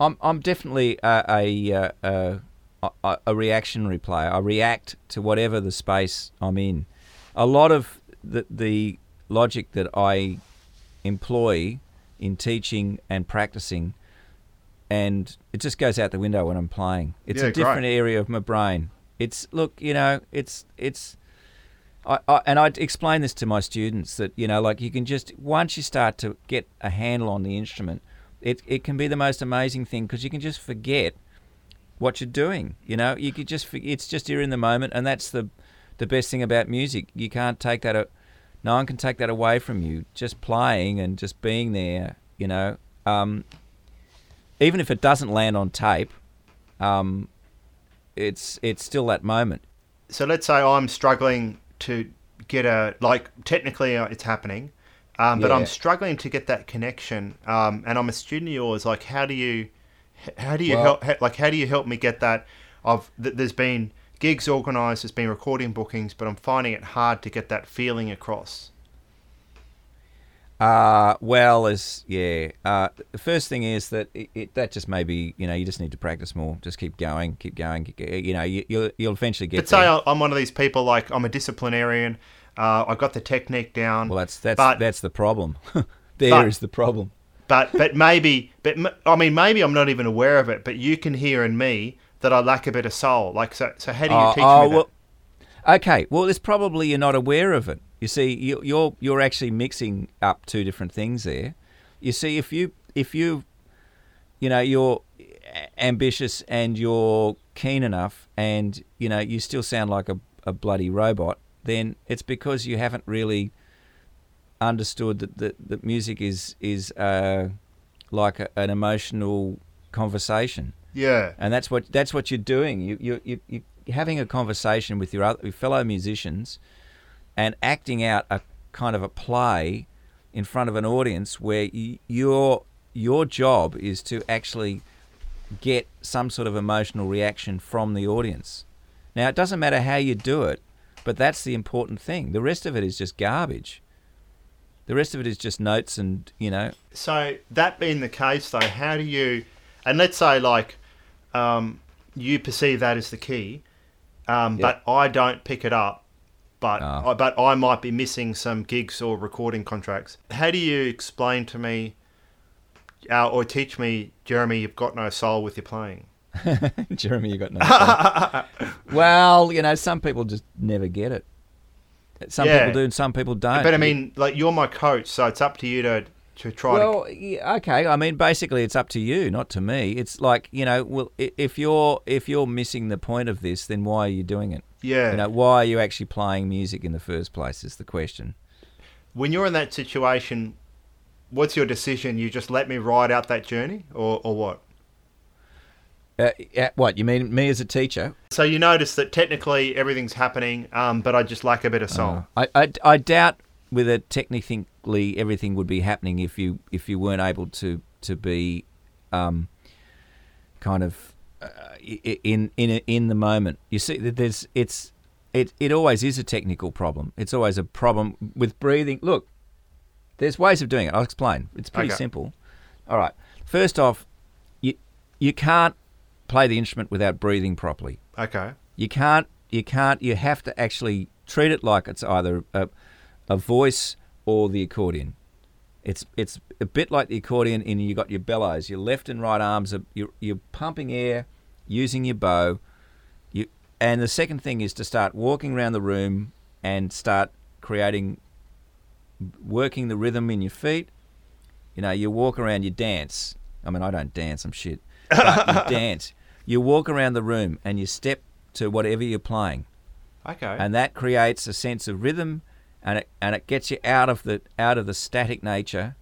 I'm definitely a reactionary player. I react to whatever the space I'm in. A lot of the logic that I employ in teaching and practicing, and it just goes out the window when I'm playing. It's a different area of my brain. It's I explain this to my students that, you know, like you can just, once you start to get a handle on the instrument, It can be the most amazing thing, because you can just forget what you're doing. You know, you could just, it's just you're in the moment, and that's the best thing about music. You can't take that. No one can take that away from you. Just playing and just being there. You know, even if it doesn't land on tape, it's still that moment. So let's say I'm struggling to get technically it's happening. But I'm struggling to get that connection, and I'm a student of yours. Like, how do you help me get that? There's been gigs organised, there's been recording bookings, but I'm finding it hard to get that feeling across. The first thing is that that just maybe, you know, you just need to practice more. Just keep going. You know, you'll eventually get. But say I'm one of these people, like I'm a disciplinarian. I got the technique down. Well, that's the problem. Is the problem. But maybe I'm not even aware of it. But you can hear in me that I lack a bit of soul. Like so how do you teach me that? Okay. Well, it's probably you're not aware of it. You see, you're actually mixing up two different things there. You see, if you know you're ambitious and you're keen enough, and you know you still sound like a bloody robot, then it's because you haven't really understood that music is like an emotional conversation. Yeah. And that's what you're doing. You you you having a conversation with your fellow musicians and acting out a kind of a play in front of an audience where your job is to actually get some sort of emotional reaction from the audience. Now, it doesn't matter how you do it, but that's the important thing. The rest of it is just garbage. The rest of it is just notes and, you know. So that being the case, though, how do you... And let's say, like, you perceive that as the key, yep. But I don't pick it up. But I might be missing some gigs or recording contracts. How do you explain to me or teach me, Jeremy, you've got no soul with your playing? Jeremy, you've got no soul. Well, you know, some people just never get it. Some people do and some people don't. But, I mean, like, you're my coach, so it's up to you to try okay. I mean, basically, it's up to you, not to me. It's like, you know, well, if you're missing the point of this, then why are you doing it? Yeah. You know, why are you actually playing music in the first place is the question. When you're in that situation, what's your decision? You just let me ride out that journey or what? You mean me as a teacher? So you notice that technically everything's happening, but I just lack a bit of soul. I doubt with it technically everything would be happening if you weren't able to be kind of... in the moment. You see, it always is a technical problem. It's always a problem with breathing. Look, there's ways of doing it. I'll explain. It's pretty simple. All right. First off, you can't play the instrument without breathing properly. Okay. You have to actually treat it like it's either a voice or the accordion. It's a bit like the accordion in you got your bellows, your left and right arms, you're pumping air, using your bow. And the second thing is to start walking around the room and start working the rhythm in your feet. You know, you walk around, you dance. I mean, I don't dance, I'm shit. But you dance. You walk around the room and you step to whatever you're playing. Okay. And that creates a sense of rhythm. And it gets you out of the static nature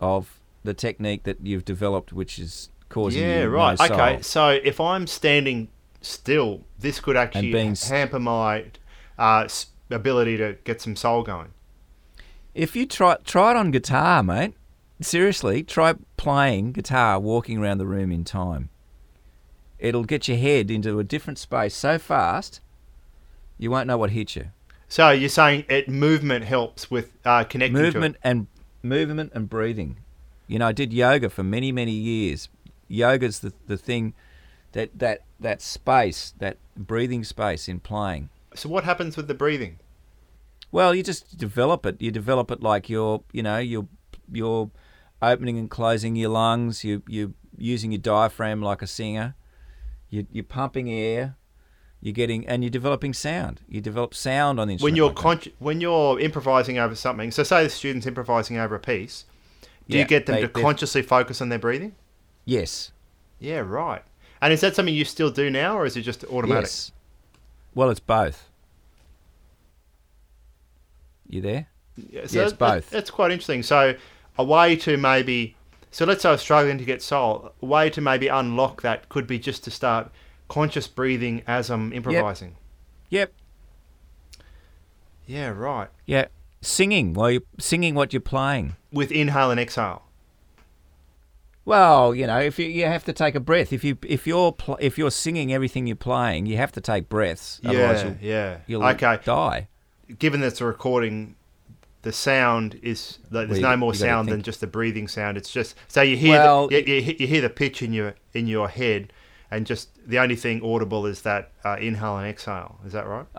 of the technique that you've developed, which is causing you right. No soul. Okay, so if I'm standing still, this could actually hamper my ability to get some soul going. If you try it on guitar, mate. Seriously, try playing guitar, walking around the room in time. It'll get your head into a different space so fast, you won't know what hit you. So you're saying movement helps with connecting movement to it. Movement and breathing. You know, I did yoga for many, many years. Yoga's the thing, that space, that breathing space in playing. So what happens with the breathing? Well, you just develop it. You develop it like you're opening and closing your lungs. You're using your diaphragm like a singer. You're pumping air. You're getting, and you're developing sound. You develop sound on the instrument. When you're improvising over something, so say the student's improvising over a piece, do you get them to consciously focus on their breathing? Yes. Yeah, right. And is that something you still do now, or is it just automatic? Yes. Well, it's both. You there? Yeah, so it's both. That's quite interesting. So a way to maybe, so let's say I was struggling to get soul, a way to maybe unlock that could be just to start conscious breathing as I'm improvising. Yep. Yeah, right. Yeah. Singing while you're singing what you're playing. With inhale and exhale. Well, you know, if you have to take a breath. If you're singing everything you're playing, you have to take breaths. Otherwise you'll die. Given that it's a recording, the sound is there's no more sound than just the breathing sound. It's just so you hear the pitch in your head. And just the only thing audible is that inhale and exhale. Is that right?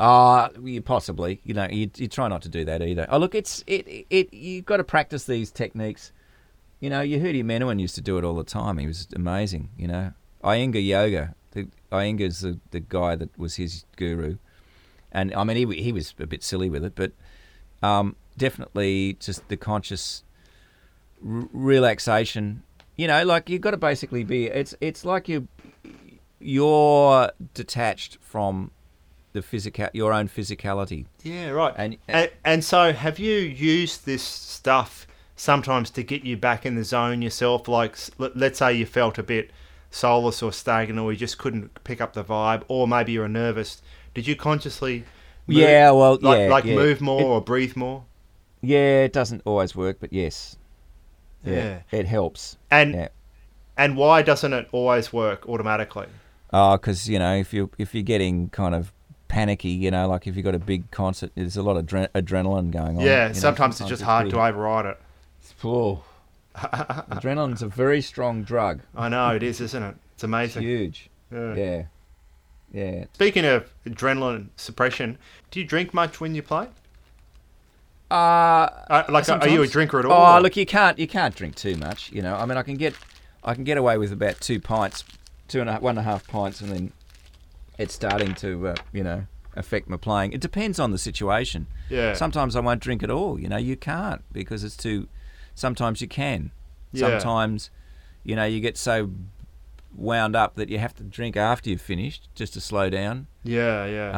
Possibly. You know, you try not to do that either. Oh, look, you've got to practice these techniques. You know, Yehudi Menuhin used to do it all the time. He was amazing, you know. Iyengar yoga. Iyengar's the guy that was his guru. And, I mean, he was a bit silly with it, but definitely just the conscious relaxation. You know, like you've got to basically be... It's like you're detached from your own physicality. Yeah, right. And so have you used this stuff sometimes to get you back in the zone yourself? Like, let's say you felt a bit soulless or stagnant, or you just couldn't pick up the vibe, or maybe you were nervous, did you consciously move, move more or breathe more? Yeah, it doesn't always work, but yes. Yeah. It helps. And why doesn't it always work automatically? Oh, because, you know, if you're getting kind of panicky, you know, like if you've got a big concert, there's a lot of adrenaline going on. Yeah, sometimes it's just hard to override it. Oh. Adrenaline's a very strong drug. I know, it is, isn't it? It's amazing. It's huge. Yeah. Speaking of adrenaline suppression, do you drink much when you play? Are you a drinker at all? Oh, look, you can't drink too much, you know. I mean, I can get away with about 2 pints, 1.5 pints, and then it's starting to, affect my playing. It depends on the situation. Yeah. Sometimes I won't drink at all. You know, you can't because it's too. Sometimes you can. Yeah. Sometimes, you know, you get so wound up that you have to drink after you've finished just to slow down. Yeah.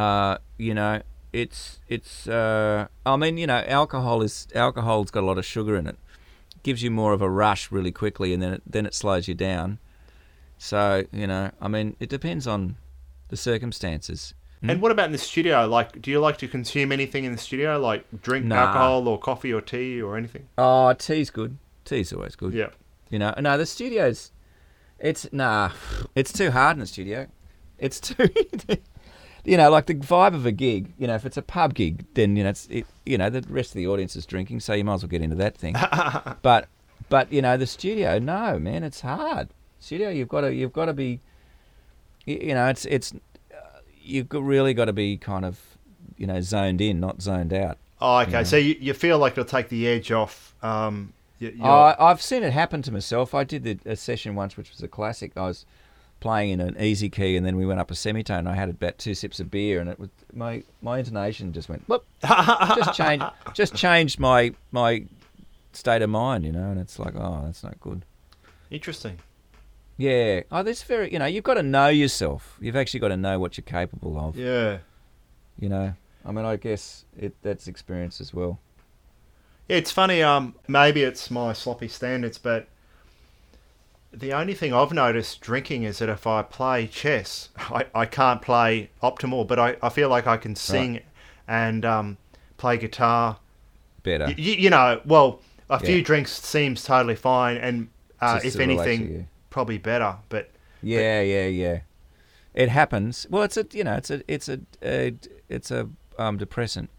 Alcohol's got a lot of sugar in it. It gives you more of a rush really quickly, and then it slows you down. So, you know, I mean, it depends on the circumstances. And what about in the studio? Like, do you like to consume anything in the studio? Like drink alcohol or coffee or tea or anything? Oh, tea's good. Tea's always good. Yeah. You know, no, the studio's... It's too hard in the studio. It's too... You know, like the vibe of a gig, you know, if it's a pub gig, then, you know, the rest of the audience is drinking, so you might as well get into that thing. But you know, the studio, no, man, it's hard. Studio, you've got to be... You know, it's you've really got to be kind of, you know, zoned in, not zoned out. Oh, okay. You know? So you feel like it'll take the edge off. I've seen it happen to myself. I did a session once, which was a classic. I was playing in an easy key, and then we went up a semitone. I had about 2 sips of beer, and it was my intonation just went whoop. just changed my state of mind, you know. And it's like, oh, that's not good. Interesting. Yeah. Oh, that's very, you know, you've got to know yourself. You've actually got to know what you're capable of. Yeah. You know, I mean, I guess that's experience as well. Yeah, it's funny. Maybe it's my sloppy standards, but the only thing I've noticed drinking is that if I play chess, I can't play optimal, but I feel like I can sing and play guitar better. A few drinks seems totally fine, and if anything, probably better. But it happens. Well, it's a depressant,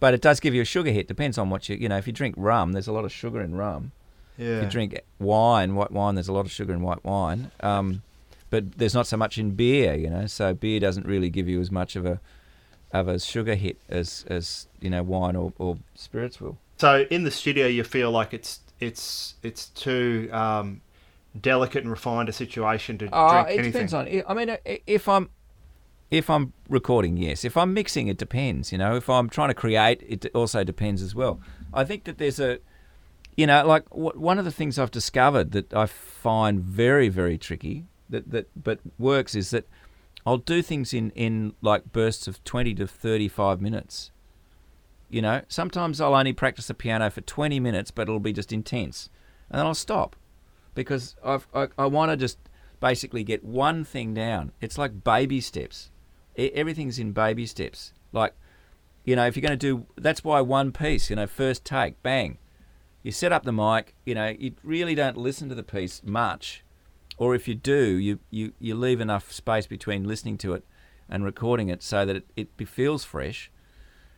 but it does give you a sugar hit. Depends on what you know. If you drink rum, there's a lot of sugar in rum. Yeah. If you drink white wine, there's a lot of sugar in white wine. But there's not so much in beer, you know. So beer doesn't really give you as much of a sugar hit as you know, wine or spirits will. So in the studio, you feel like it's too delicate and refined a situation to drink anything. It depends on. I mean, if I'm recording, yes. If I'm mixing, it depends. You know, if I'm trying to create, it also depends as well. I think that there's a... You know, like one of the things I've discovered that I find very, very tricky, but works, is that I'll do things in like bursts of 20 to 35 minutes. You know, sometimes I'll only practice the piano for 20 minutes, but it'll be just intense. And then I'll stop because I want to just basically get one thing down. It's like baby steps. Everything's in baby steps. Like, you know, if you're going to do... That's why one piece, you know, first take, bang. You set up the mic, you know, you really don't listen to the piece much. Or if you do, you leave enough space between listening to it and recording it so that it feels fresh.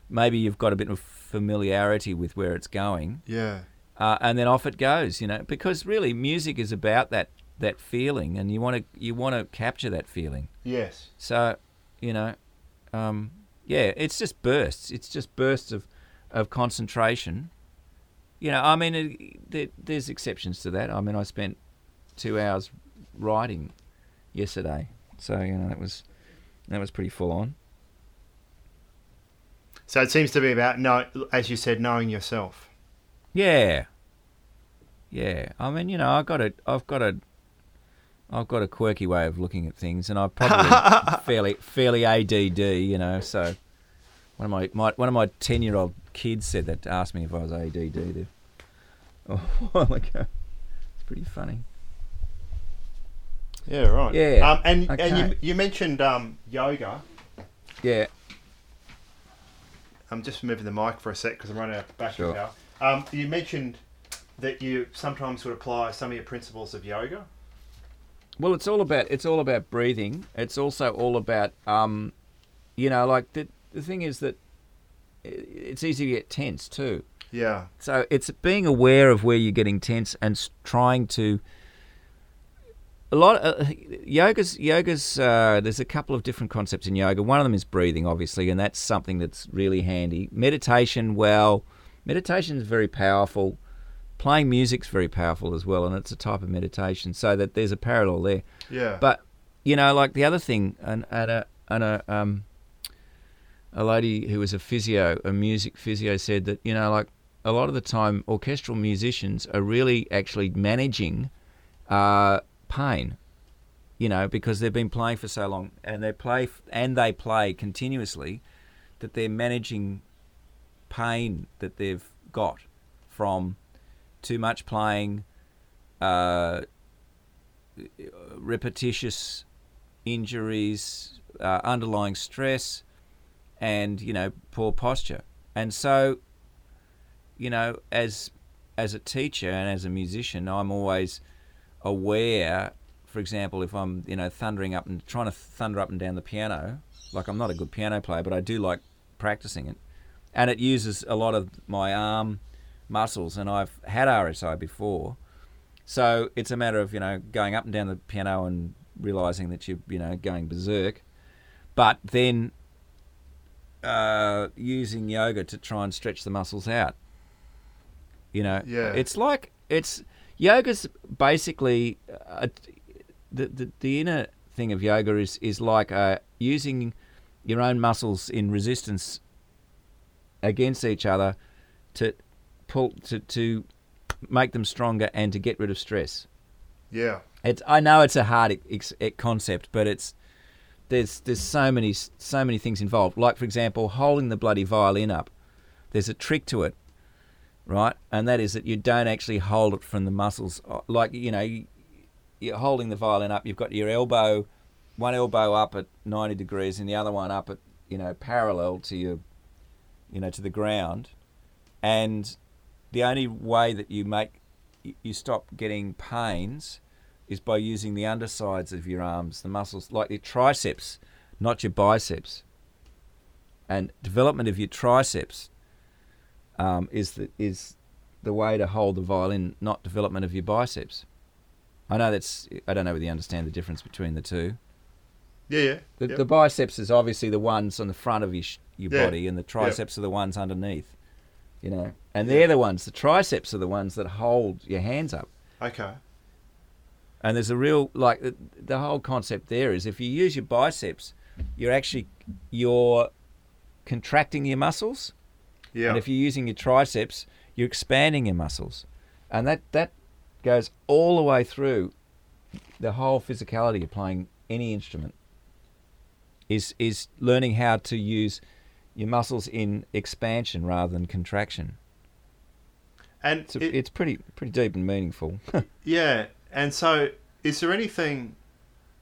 Maybe you've got a bit of familiarity with where it's going. Yeah. And then off it goes, you know, because really music is about that feeling, and you want to capture that feeling. Yes. So, you know, it's just bursts. It's just bursts of concentration. You know, I mean, there's exceptions to that. I mean, I spent 2 hours writing yesterday, so you know that was pretty full on. So it seems to be about as you said, knowing yourself. Yeah. I mean, you know, I've got a quirky way of looking at things, and I'm probably fairly ADD, you know, so. One of my 10-year-old kids said that, asked me if I was ADD there a while ago. It's pretty funny. Yeah, right. Yeah. And you mentioned yoga. Yeah. I'm just moving the mic for a sec because I'm running out of battery power. You mentioned that you sometimes would apply some of your principles of yoga. Well, it's all about breathing. It's also all about the thing is that it's easy to get tense too. Yeah. So it's being aware of where you're getting tense and trying to. A lot of yoga's there's a couple of different concepts in yoga. One of them is breathing, obviously, and that's something that's really handy. Meditation is very powerful. Playing music's very powerful as well, and it's a type of meditation, so that there's a parallel there. Yeah. But the other thing, a lady who was a music physio, said that a lot of the time orchestral musicians are really actually managing pain, because they've been playing for so long and they play continuously that they're managing pain that they've got from too much playing, repetitious injuries, underlying stress, and poor posture. And so as a teacher and as a musician, I'm always aware, for example, if I'm trying to thunder up and down the piano, like I'm not a good piano player, but I do like practicing it, and it uses a lot of my arm muscles, and I've had RSI before, so it's a matter of going up and down the piano and realizing that you're going berserk, but then using yoga to try and stretch the muscles out. Yeah, yoga's basically the inner thing of yoga is like using your own muscles in resistance against each other to pull to make them stronger and to get rid of stress. Yeah, I know it's a hard concept, but there's so many things involved. Like, for example, holding the bloody violin up. There's a trick to it. Right, and that is that you don't actually hold it from the muscles. Like, you're holding the violin up, you've got your elbow, one elbow up at 90 degrees and the other one up at, parallel to your, to the ground. And the only way that you stop getting pains is by using the undersides of your arms, the muscles, like your triceps, not your biceps. And development of your triceps is the way to hold the violin, not development of your biceps. I don't know whether you understand the difference between the two. Yeah. The biceps is obviously the ones on the front of your body, and the triceps are the ones underneath. And they're the triceps are the ones that hold your hands up. Okay. And there's a real, the whole concept there is if you use your biceps, you're contracting your muscles. Yeah. And if you're using your triceps, you're expanding your muscles. And that goes all the way through the whole physicality of playing any instrument is learning how to use your muscles in expansion rather than contraction. And it's pretty deep and meaningful. Yeah. And so is there anything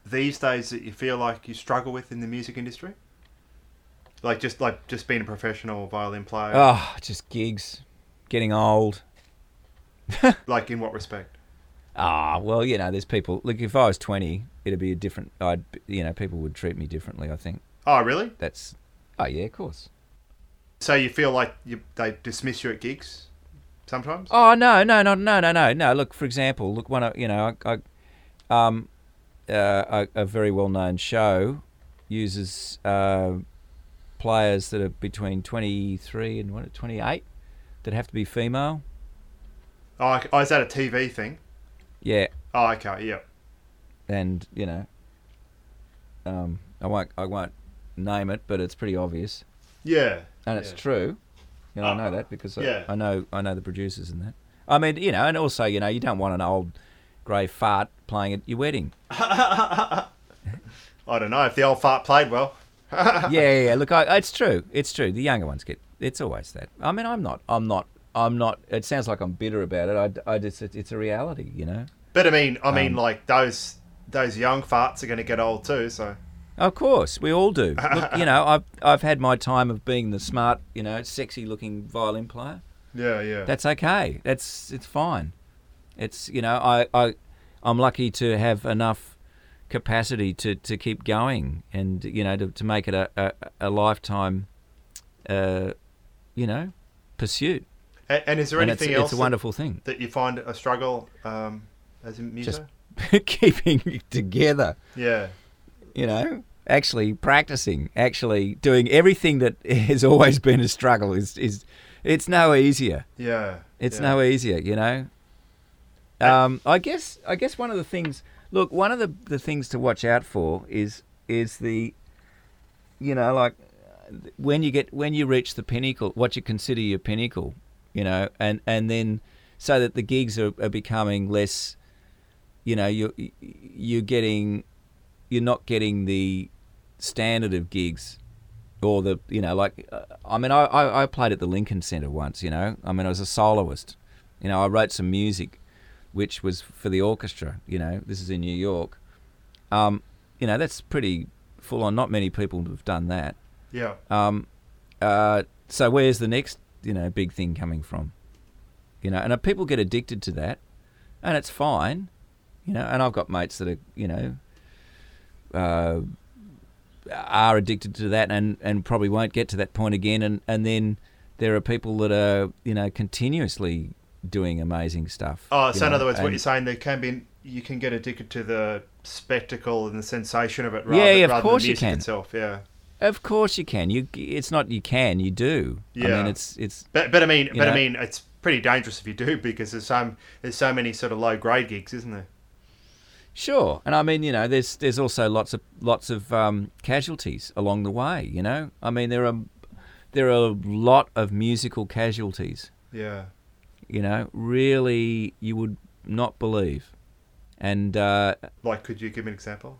these days that you feel like you struggle with in the music industry? Just being a professional violin player. Oh, just gigs, getting old. Like, in what respect? Well, there's people. Look, if I was 20, it'd be a different. People would treat me differently, I think. Oh, really? Yeah, of course. So you feel like they dismiss you at gigs sometimes? Oh no. Look, for example, a very well-known show uses players that are between 23 and 28 that have to be female. Oh, is that a TV thing? Yeah. Oh, okay, yeah. And I won't name it, but it's pretty obvious. Yeah. And it's true. I know that because I know the producers in that. I mean, and also you don't want an old grey fart playing at your wedding. I don't know if the old fart played well. yeah. Look, it's true. It's true. The younger ones get. It's always that. I mean, I'm not. It sounds like I'm bitter about it. It's a reality. But I mean, like those those young farts are going to get old too, so... Of course, we all do. Look, you know, I've had my time of being the smart, you know, sexy-looking violin player. Yeah, yeah. That's okay. It's fine. It's, you know, I'm lucky to have enough capacity to keep going and, you know, to make it a lifetime, you know, pursuit. And is there anything else? It's a wonderful thing that you find a struggle as a musician? Just keeping it together. Yeah. You know, actually practicing, actually doing everything that has always been a struggle is it's no easier. Yeah. It's no easier, you know. I guess one of the things, look, one of the things to watch out for is the, you know, like when you reach the pinnacle, what you consider your pinnacle, you know, and then so that the gigs are becoming less, you know, you're not getting the standard of gigs or the, you know, like, I mean, I played at the Lincoln Center once, you know, I mean, I was a soloist, you know, I wrote some music, which was for the orchestra, you know, this is in New York. You know, that's pretty full on. Not many people have done that. Yeah. So where's the next, you know, big thing coming from, you know, and people get addicted to that and it's fine, you know, and I've got mates that are, you know, are addicted to that and probably won't get to that point again, and then there are people that are, you know, continuously doing amazing stuff. Oh, so in other words, what you're saying, you can get addicted to the spectacle and the sensation of it rather than the music itself. Yeah, of course you can. You do. Yeah. I mean, it's. But I mean, it's pretty dangerous if you do, because there's so many sort of low grade gigs, isn't there? Sure, and I mean, you know, there's also lots of casualties along the way. You know, I mean, there are a lot of musical casualties. Yeah, you know, really, you would not believe. And like, could you give me an example?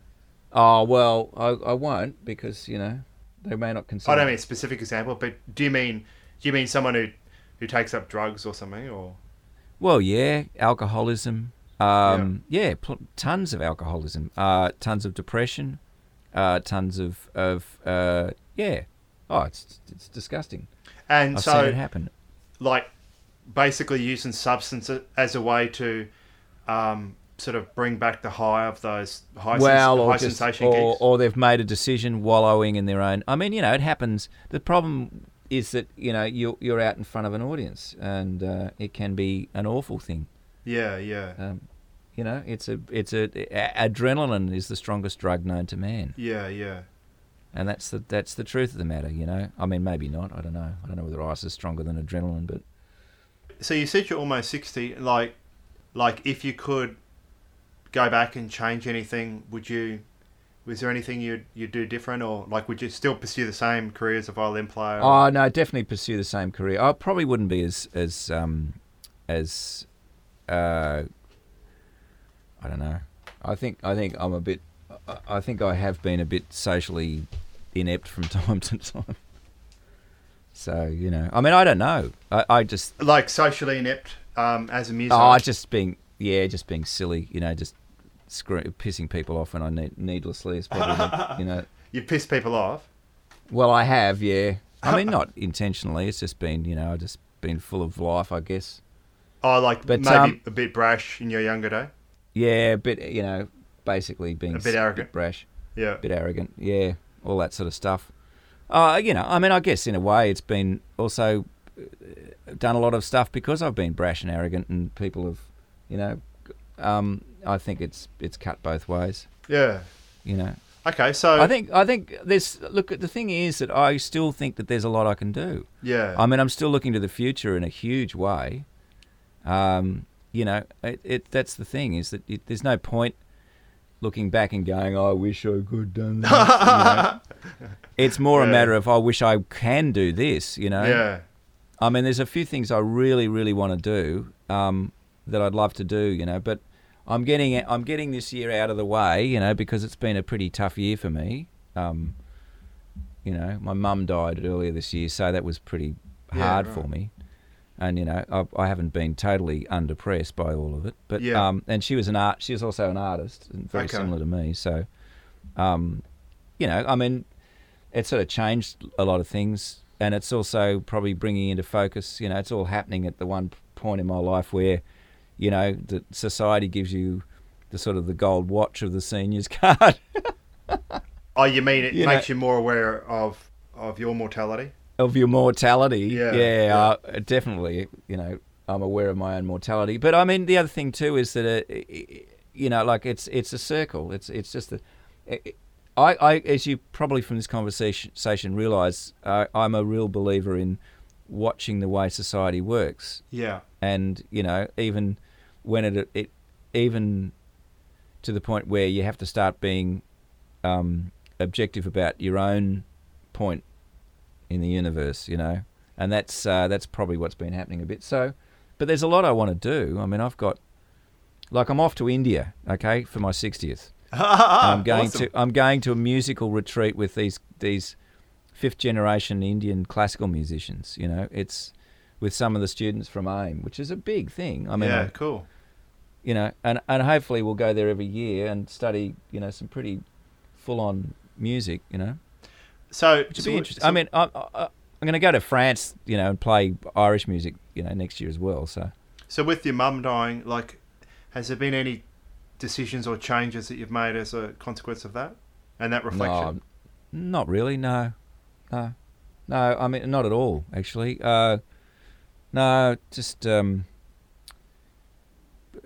Oh well, I won't, because you know they may not consider. I don't mean a specific example, but do you mean someone who takes up drugs or something, or? Well, yeah, alcoholism. Tons of alcoholism, tons of depression, tons of yeah. Oh, it's disgusting. And I've seen it happen. Like, basically using substance as a way to, sort of bring back the high of those high sensation gigs. Or they've made a decision wallowing in their own. I mean, you know, it happens. The problem is that, you know, you're out in front of an audience, and it can be an awful thing. Yeah, yeah. You know, it's adrenaline is the strongest drug known to man. Yeah, yeah. And that's the truth of the matter, you know. I mean, maybe not. I don't know. I don't know whether ice is stronger than adrenaline, but. So you said you're almost 60. Like if you could go back and change anything, would you? Was there anything you'd do different, or like would you still pursue the same career as a violin player? Oh no, definitely pursue the same career. I probably wouldn't be as I don't know. I think I have been a bit socially inept from time to time. So, you know, I mean, I don't know. I just like socially inept as a musician. Oh, just being silly. You know, just pissing people off when I needlessly is probably you know. You piss people off. Well, I have, yeah. I mean, not intentionally. It's just been, you know, I've just been full of life, I guess. Oh, like, but, maybe a bit brash in your younger day? Yeah, a bit, you know, basically being... A bit arrogant. A bit brash. Yeah. A bit arrogant, yeah, all that sort of stuff. You know, I mean, I guess in a way it's been also done a lot of stuff because I've been brash and arrogant, and people have, you know, I think it's cut both ways. Yeah. You know. Okay, so... I think there's... Look, the thing is that I still think that there's a lot I can do. Yeah. I mean, I'm still looking to the future in a huge way. You know, that's the thing, is that there's no point looking back and going, oh, I wish I could have done that. You know? It's more a matter of, I wish I can do this, you know. Yeah. I mean, there's a few things I really, really want to do that I'd love to do, you know, but I'm getting this year out of the way, you know, because it's been a pretty tough year for me. You know, my mum died earlier this year, so that was pretty hard for me. And, you know, I haven't been totally underpressed by all of it. But yeah. And she was also an artist, and very similar to me. So, you know, I mean, it sort of changed a lot of things. And it's also probably bringing into focus, you know, it's all happening at the one point in my life where, you know, the society gives you the sort of the gold watch of the seniors card. Oh, you mean it makes you more aware of your mortality? Of your mortality. Yeah, definitely. You know, I'm aware of my own mortality. But I mean, the other thing too is that, you know, like it's a circle. It's just that I as you probably from this conversation realise, I'm a real believer in watching the way society works. Yeah. And, you know, even when it even to the point where you have to start being objective about your own point in the universe, you know, and that's probably what's been happening a bit. So, but there's a lot I want to do. I mean, I've got, like, I'm off to India, okay, for my 60th. I'm going to a musical retreat with these fifth generation Indian classical musicians. You know, it's with some of the students from AIM, which is a big thing. I mean, yeah, cool. You know, and hopefully we'll go there every year and study, you know, some pretty full on music. You know. So, which would be interesting. I mean, I'm going to go to France, you know, and play Irish music, you know, next year as well. So with your mum dying, like, has there been any decisions or changes that you've made as a consequence of that and that reflection? No, not really. No. I mean, not at all, actually. No, just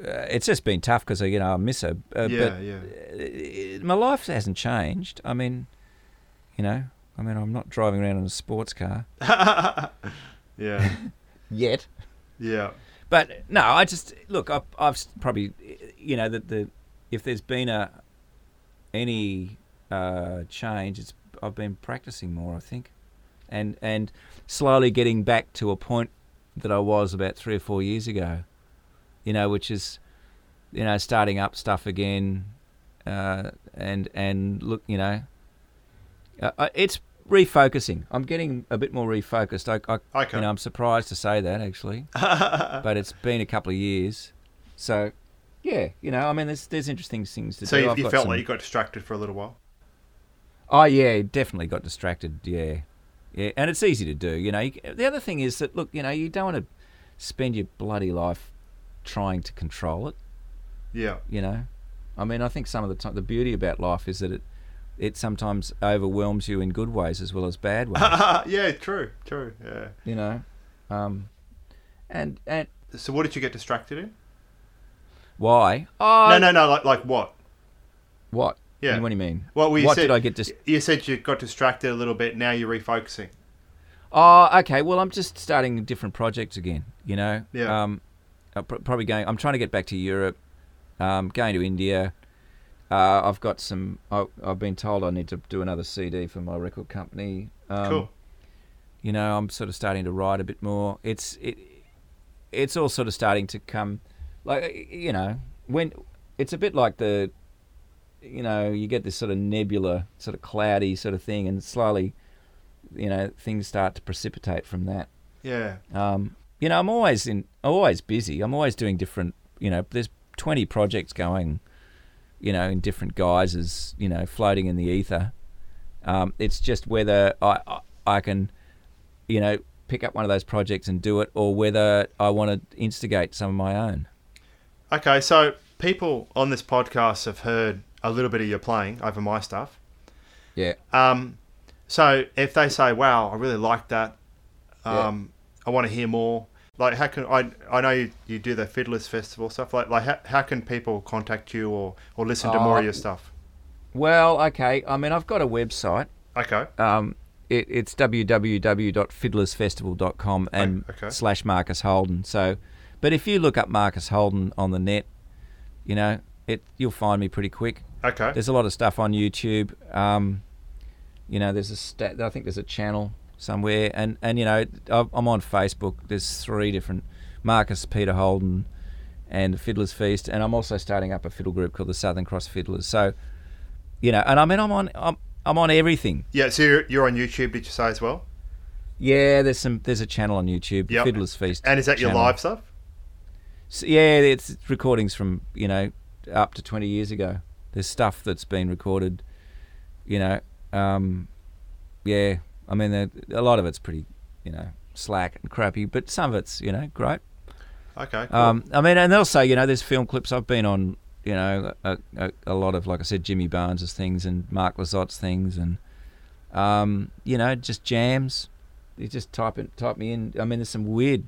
it's just been tough because, you know, I miss her. My life hasn't changed. I mean. You know, I mean, I'm not driving around in a sports car. Yeah. Yet. Yeah. But no, I just look. I've probably, you know, that if there's been any change, it's I've been practicing more, I think, and slowly getting back to a point that I was about 3 or 4 years ago, you know, which is, you know, starting up stuff again, and look, you know. It's refocusing. I'm getting a bit more refocused. Okay. You know, I'm surprised to say that, actually. But it's been a couple of years. So, yeah, you know, I mean, there's interesting things to do. So you felt like you got distracted for a little while? Oh, yeah, definitely got distracted, yeah. And it's easy to do, you know. The other thing is that, look, you know, you don't want to spend your bloody life trying to control it. Yeah. You know? I mean, I think some of the time, the beauty about life is that it sometimes overwhelms you in good ways as well as bad ways. Yeah, true. Yeah. You know, and so what did you get distracted in? Why? Oh, no. Like what? What? Yeah. What do you mean? Well, you what said, did I get distracted? You said you got distracted a little bit. Now you're refocusing. Oh, okay. Well, I'm just starting different projects again. You know. Yeah. Probably going. I'm trying to get back to Europe. Going to India. I've got some. I've been told I need to do another CD for my record company. Cool. You know, I'm sort of starting to write a bit more. It's all sort of starting to come, like, you know, when it's a bit like the, you know, you get this sort of nebula, sort of cloudy sort of thing, and slowly, you know, things start to precipitate from that. Yeah. You know, I'm always busy. I'm always doing different. You know, there's 20 projects going. You know, in different guises, you know, floating in the ether. It's just whether I can, you know, pick up one of those projects and do it, or whether I want to instigate some of my own. Okay, so people on this podcast have heard a little bit of your playing over my stuff. Yeah. So if they say, wow, I really like that, I want to hear more, like, how can I know you do the Fiddlers Festival stuff. Like how can people contact you or listen to more of your stuff? Well, okay. I mean, I've got a website. Okay. It's www.fiddlersfestival.com and /Marcus Holden. So, but if you look up Marcus Holden on the net, you know, you'll find me pretty quick. Okay. There's a lot of stuff on YouTube. You know, I think there's a channel somewhere, and you know, I'm on Facebook. There's 3 different Marcus Peter Holden and the Fiddler's Feast, and I'm also starting up a fiddle group called the Southern Cross Fiddlers. So, you know, and I mean, I'm on everything. Yeah. So you're on YouTube, did you say, as well? Yeah, there's a channel on YouTube, yep. Fiddler's Feast. And is that channel. Your live stuff? So, yeah, it's recordings from, you know, up to 20 years ago. There's stuff that's been recorded, you know. Yeah, I mean, a lot of it's pretty, you know, slack and crappy, but some of it's, you know, great. Okay, cool. I mean, and they'll say, you know, there's film clips. I've been on, you know, a lot of, like I said, Jimmy Barnes' things and Mark Lazotte's things and, you know, just jams. You just type me in. I mean, there's some weird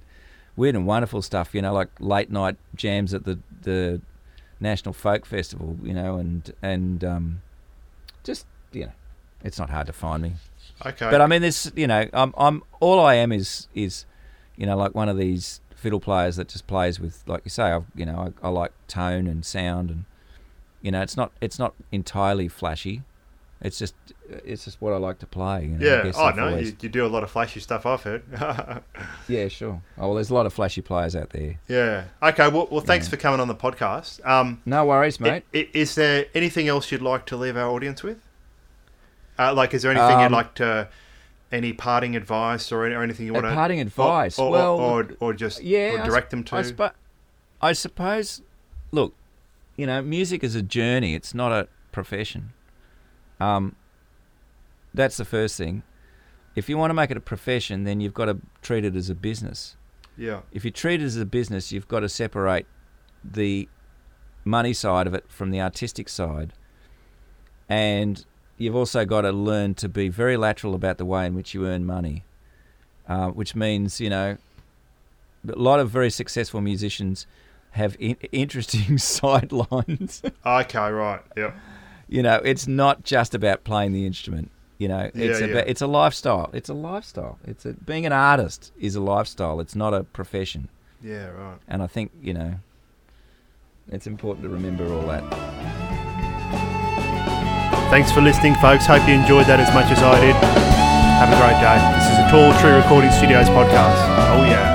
and wonderful stuff, you know, like late night jams at the National Folk Festival, you know, and just, you know, it's not hard to find me. Okay. But I mean, there's, you know, I'm all I am is, you know, like one of these fiddle players that just plays with, like you say, I like tone and sound, and, you know, it's not entirely flashy. It's just what I like to play. You know? Yeah. Oh, no, you do a lot of flashy stuff, I've heard. Yeah, sure. Oh, well, there's a lot of flashy players out there. Yeah. Okay, well thanks for coming on the podcast. No worries, mate. Is there anything else you'd like to leave our audience with? Is there anything you'd like to... Any parting advice or anything you want to... Parting advice? Or direct them to... I suppose, look, you know, music is a journey. It's not a profession. That's the first thing. If you want to make it a profession, then you've got to treat it as a business. Yeah. If you treat it as a business, you've got to separate the money side of it from the artistic side. And you've also got to learn to be very lateral about the way in which you earn money, which means, you know, a lot of very successful musicians have interesting sidelines. Okay, right, yeah. You know, it's not just about playing the instrument. You know, it's a lifestyle. It's a lifestyle. Being an artist is a lifestyle. It's not a profession. Yeah, right. And I think, you know, it's important to remember all that. Thanks for listening, folks. Hope you enjoyed that as much as I did. Have a great day. This is a Tall Tree Recording Studios podcast. Oh, yeah.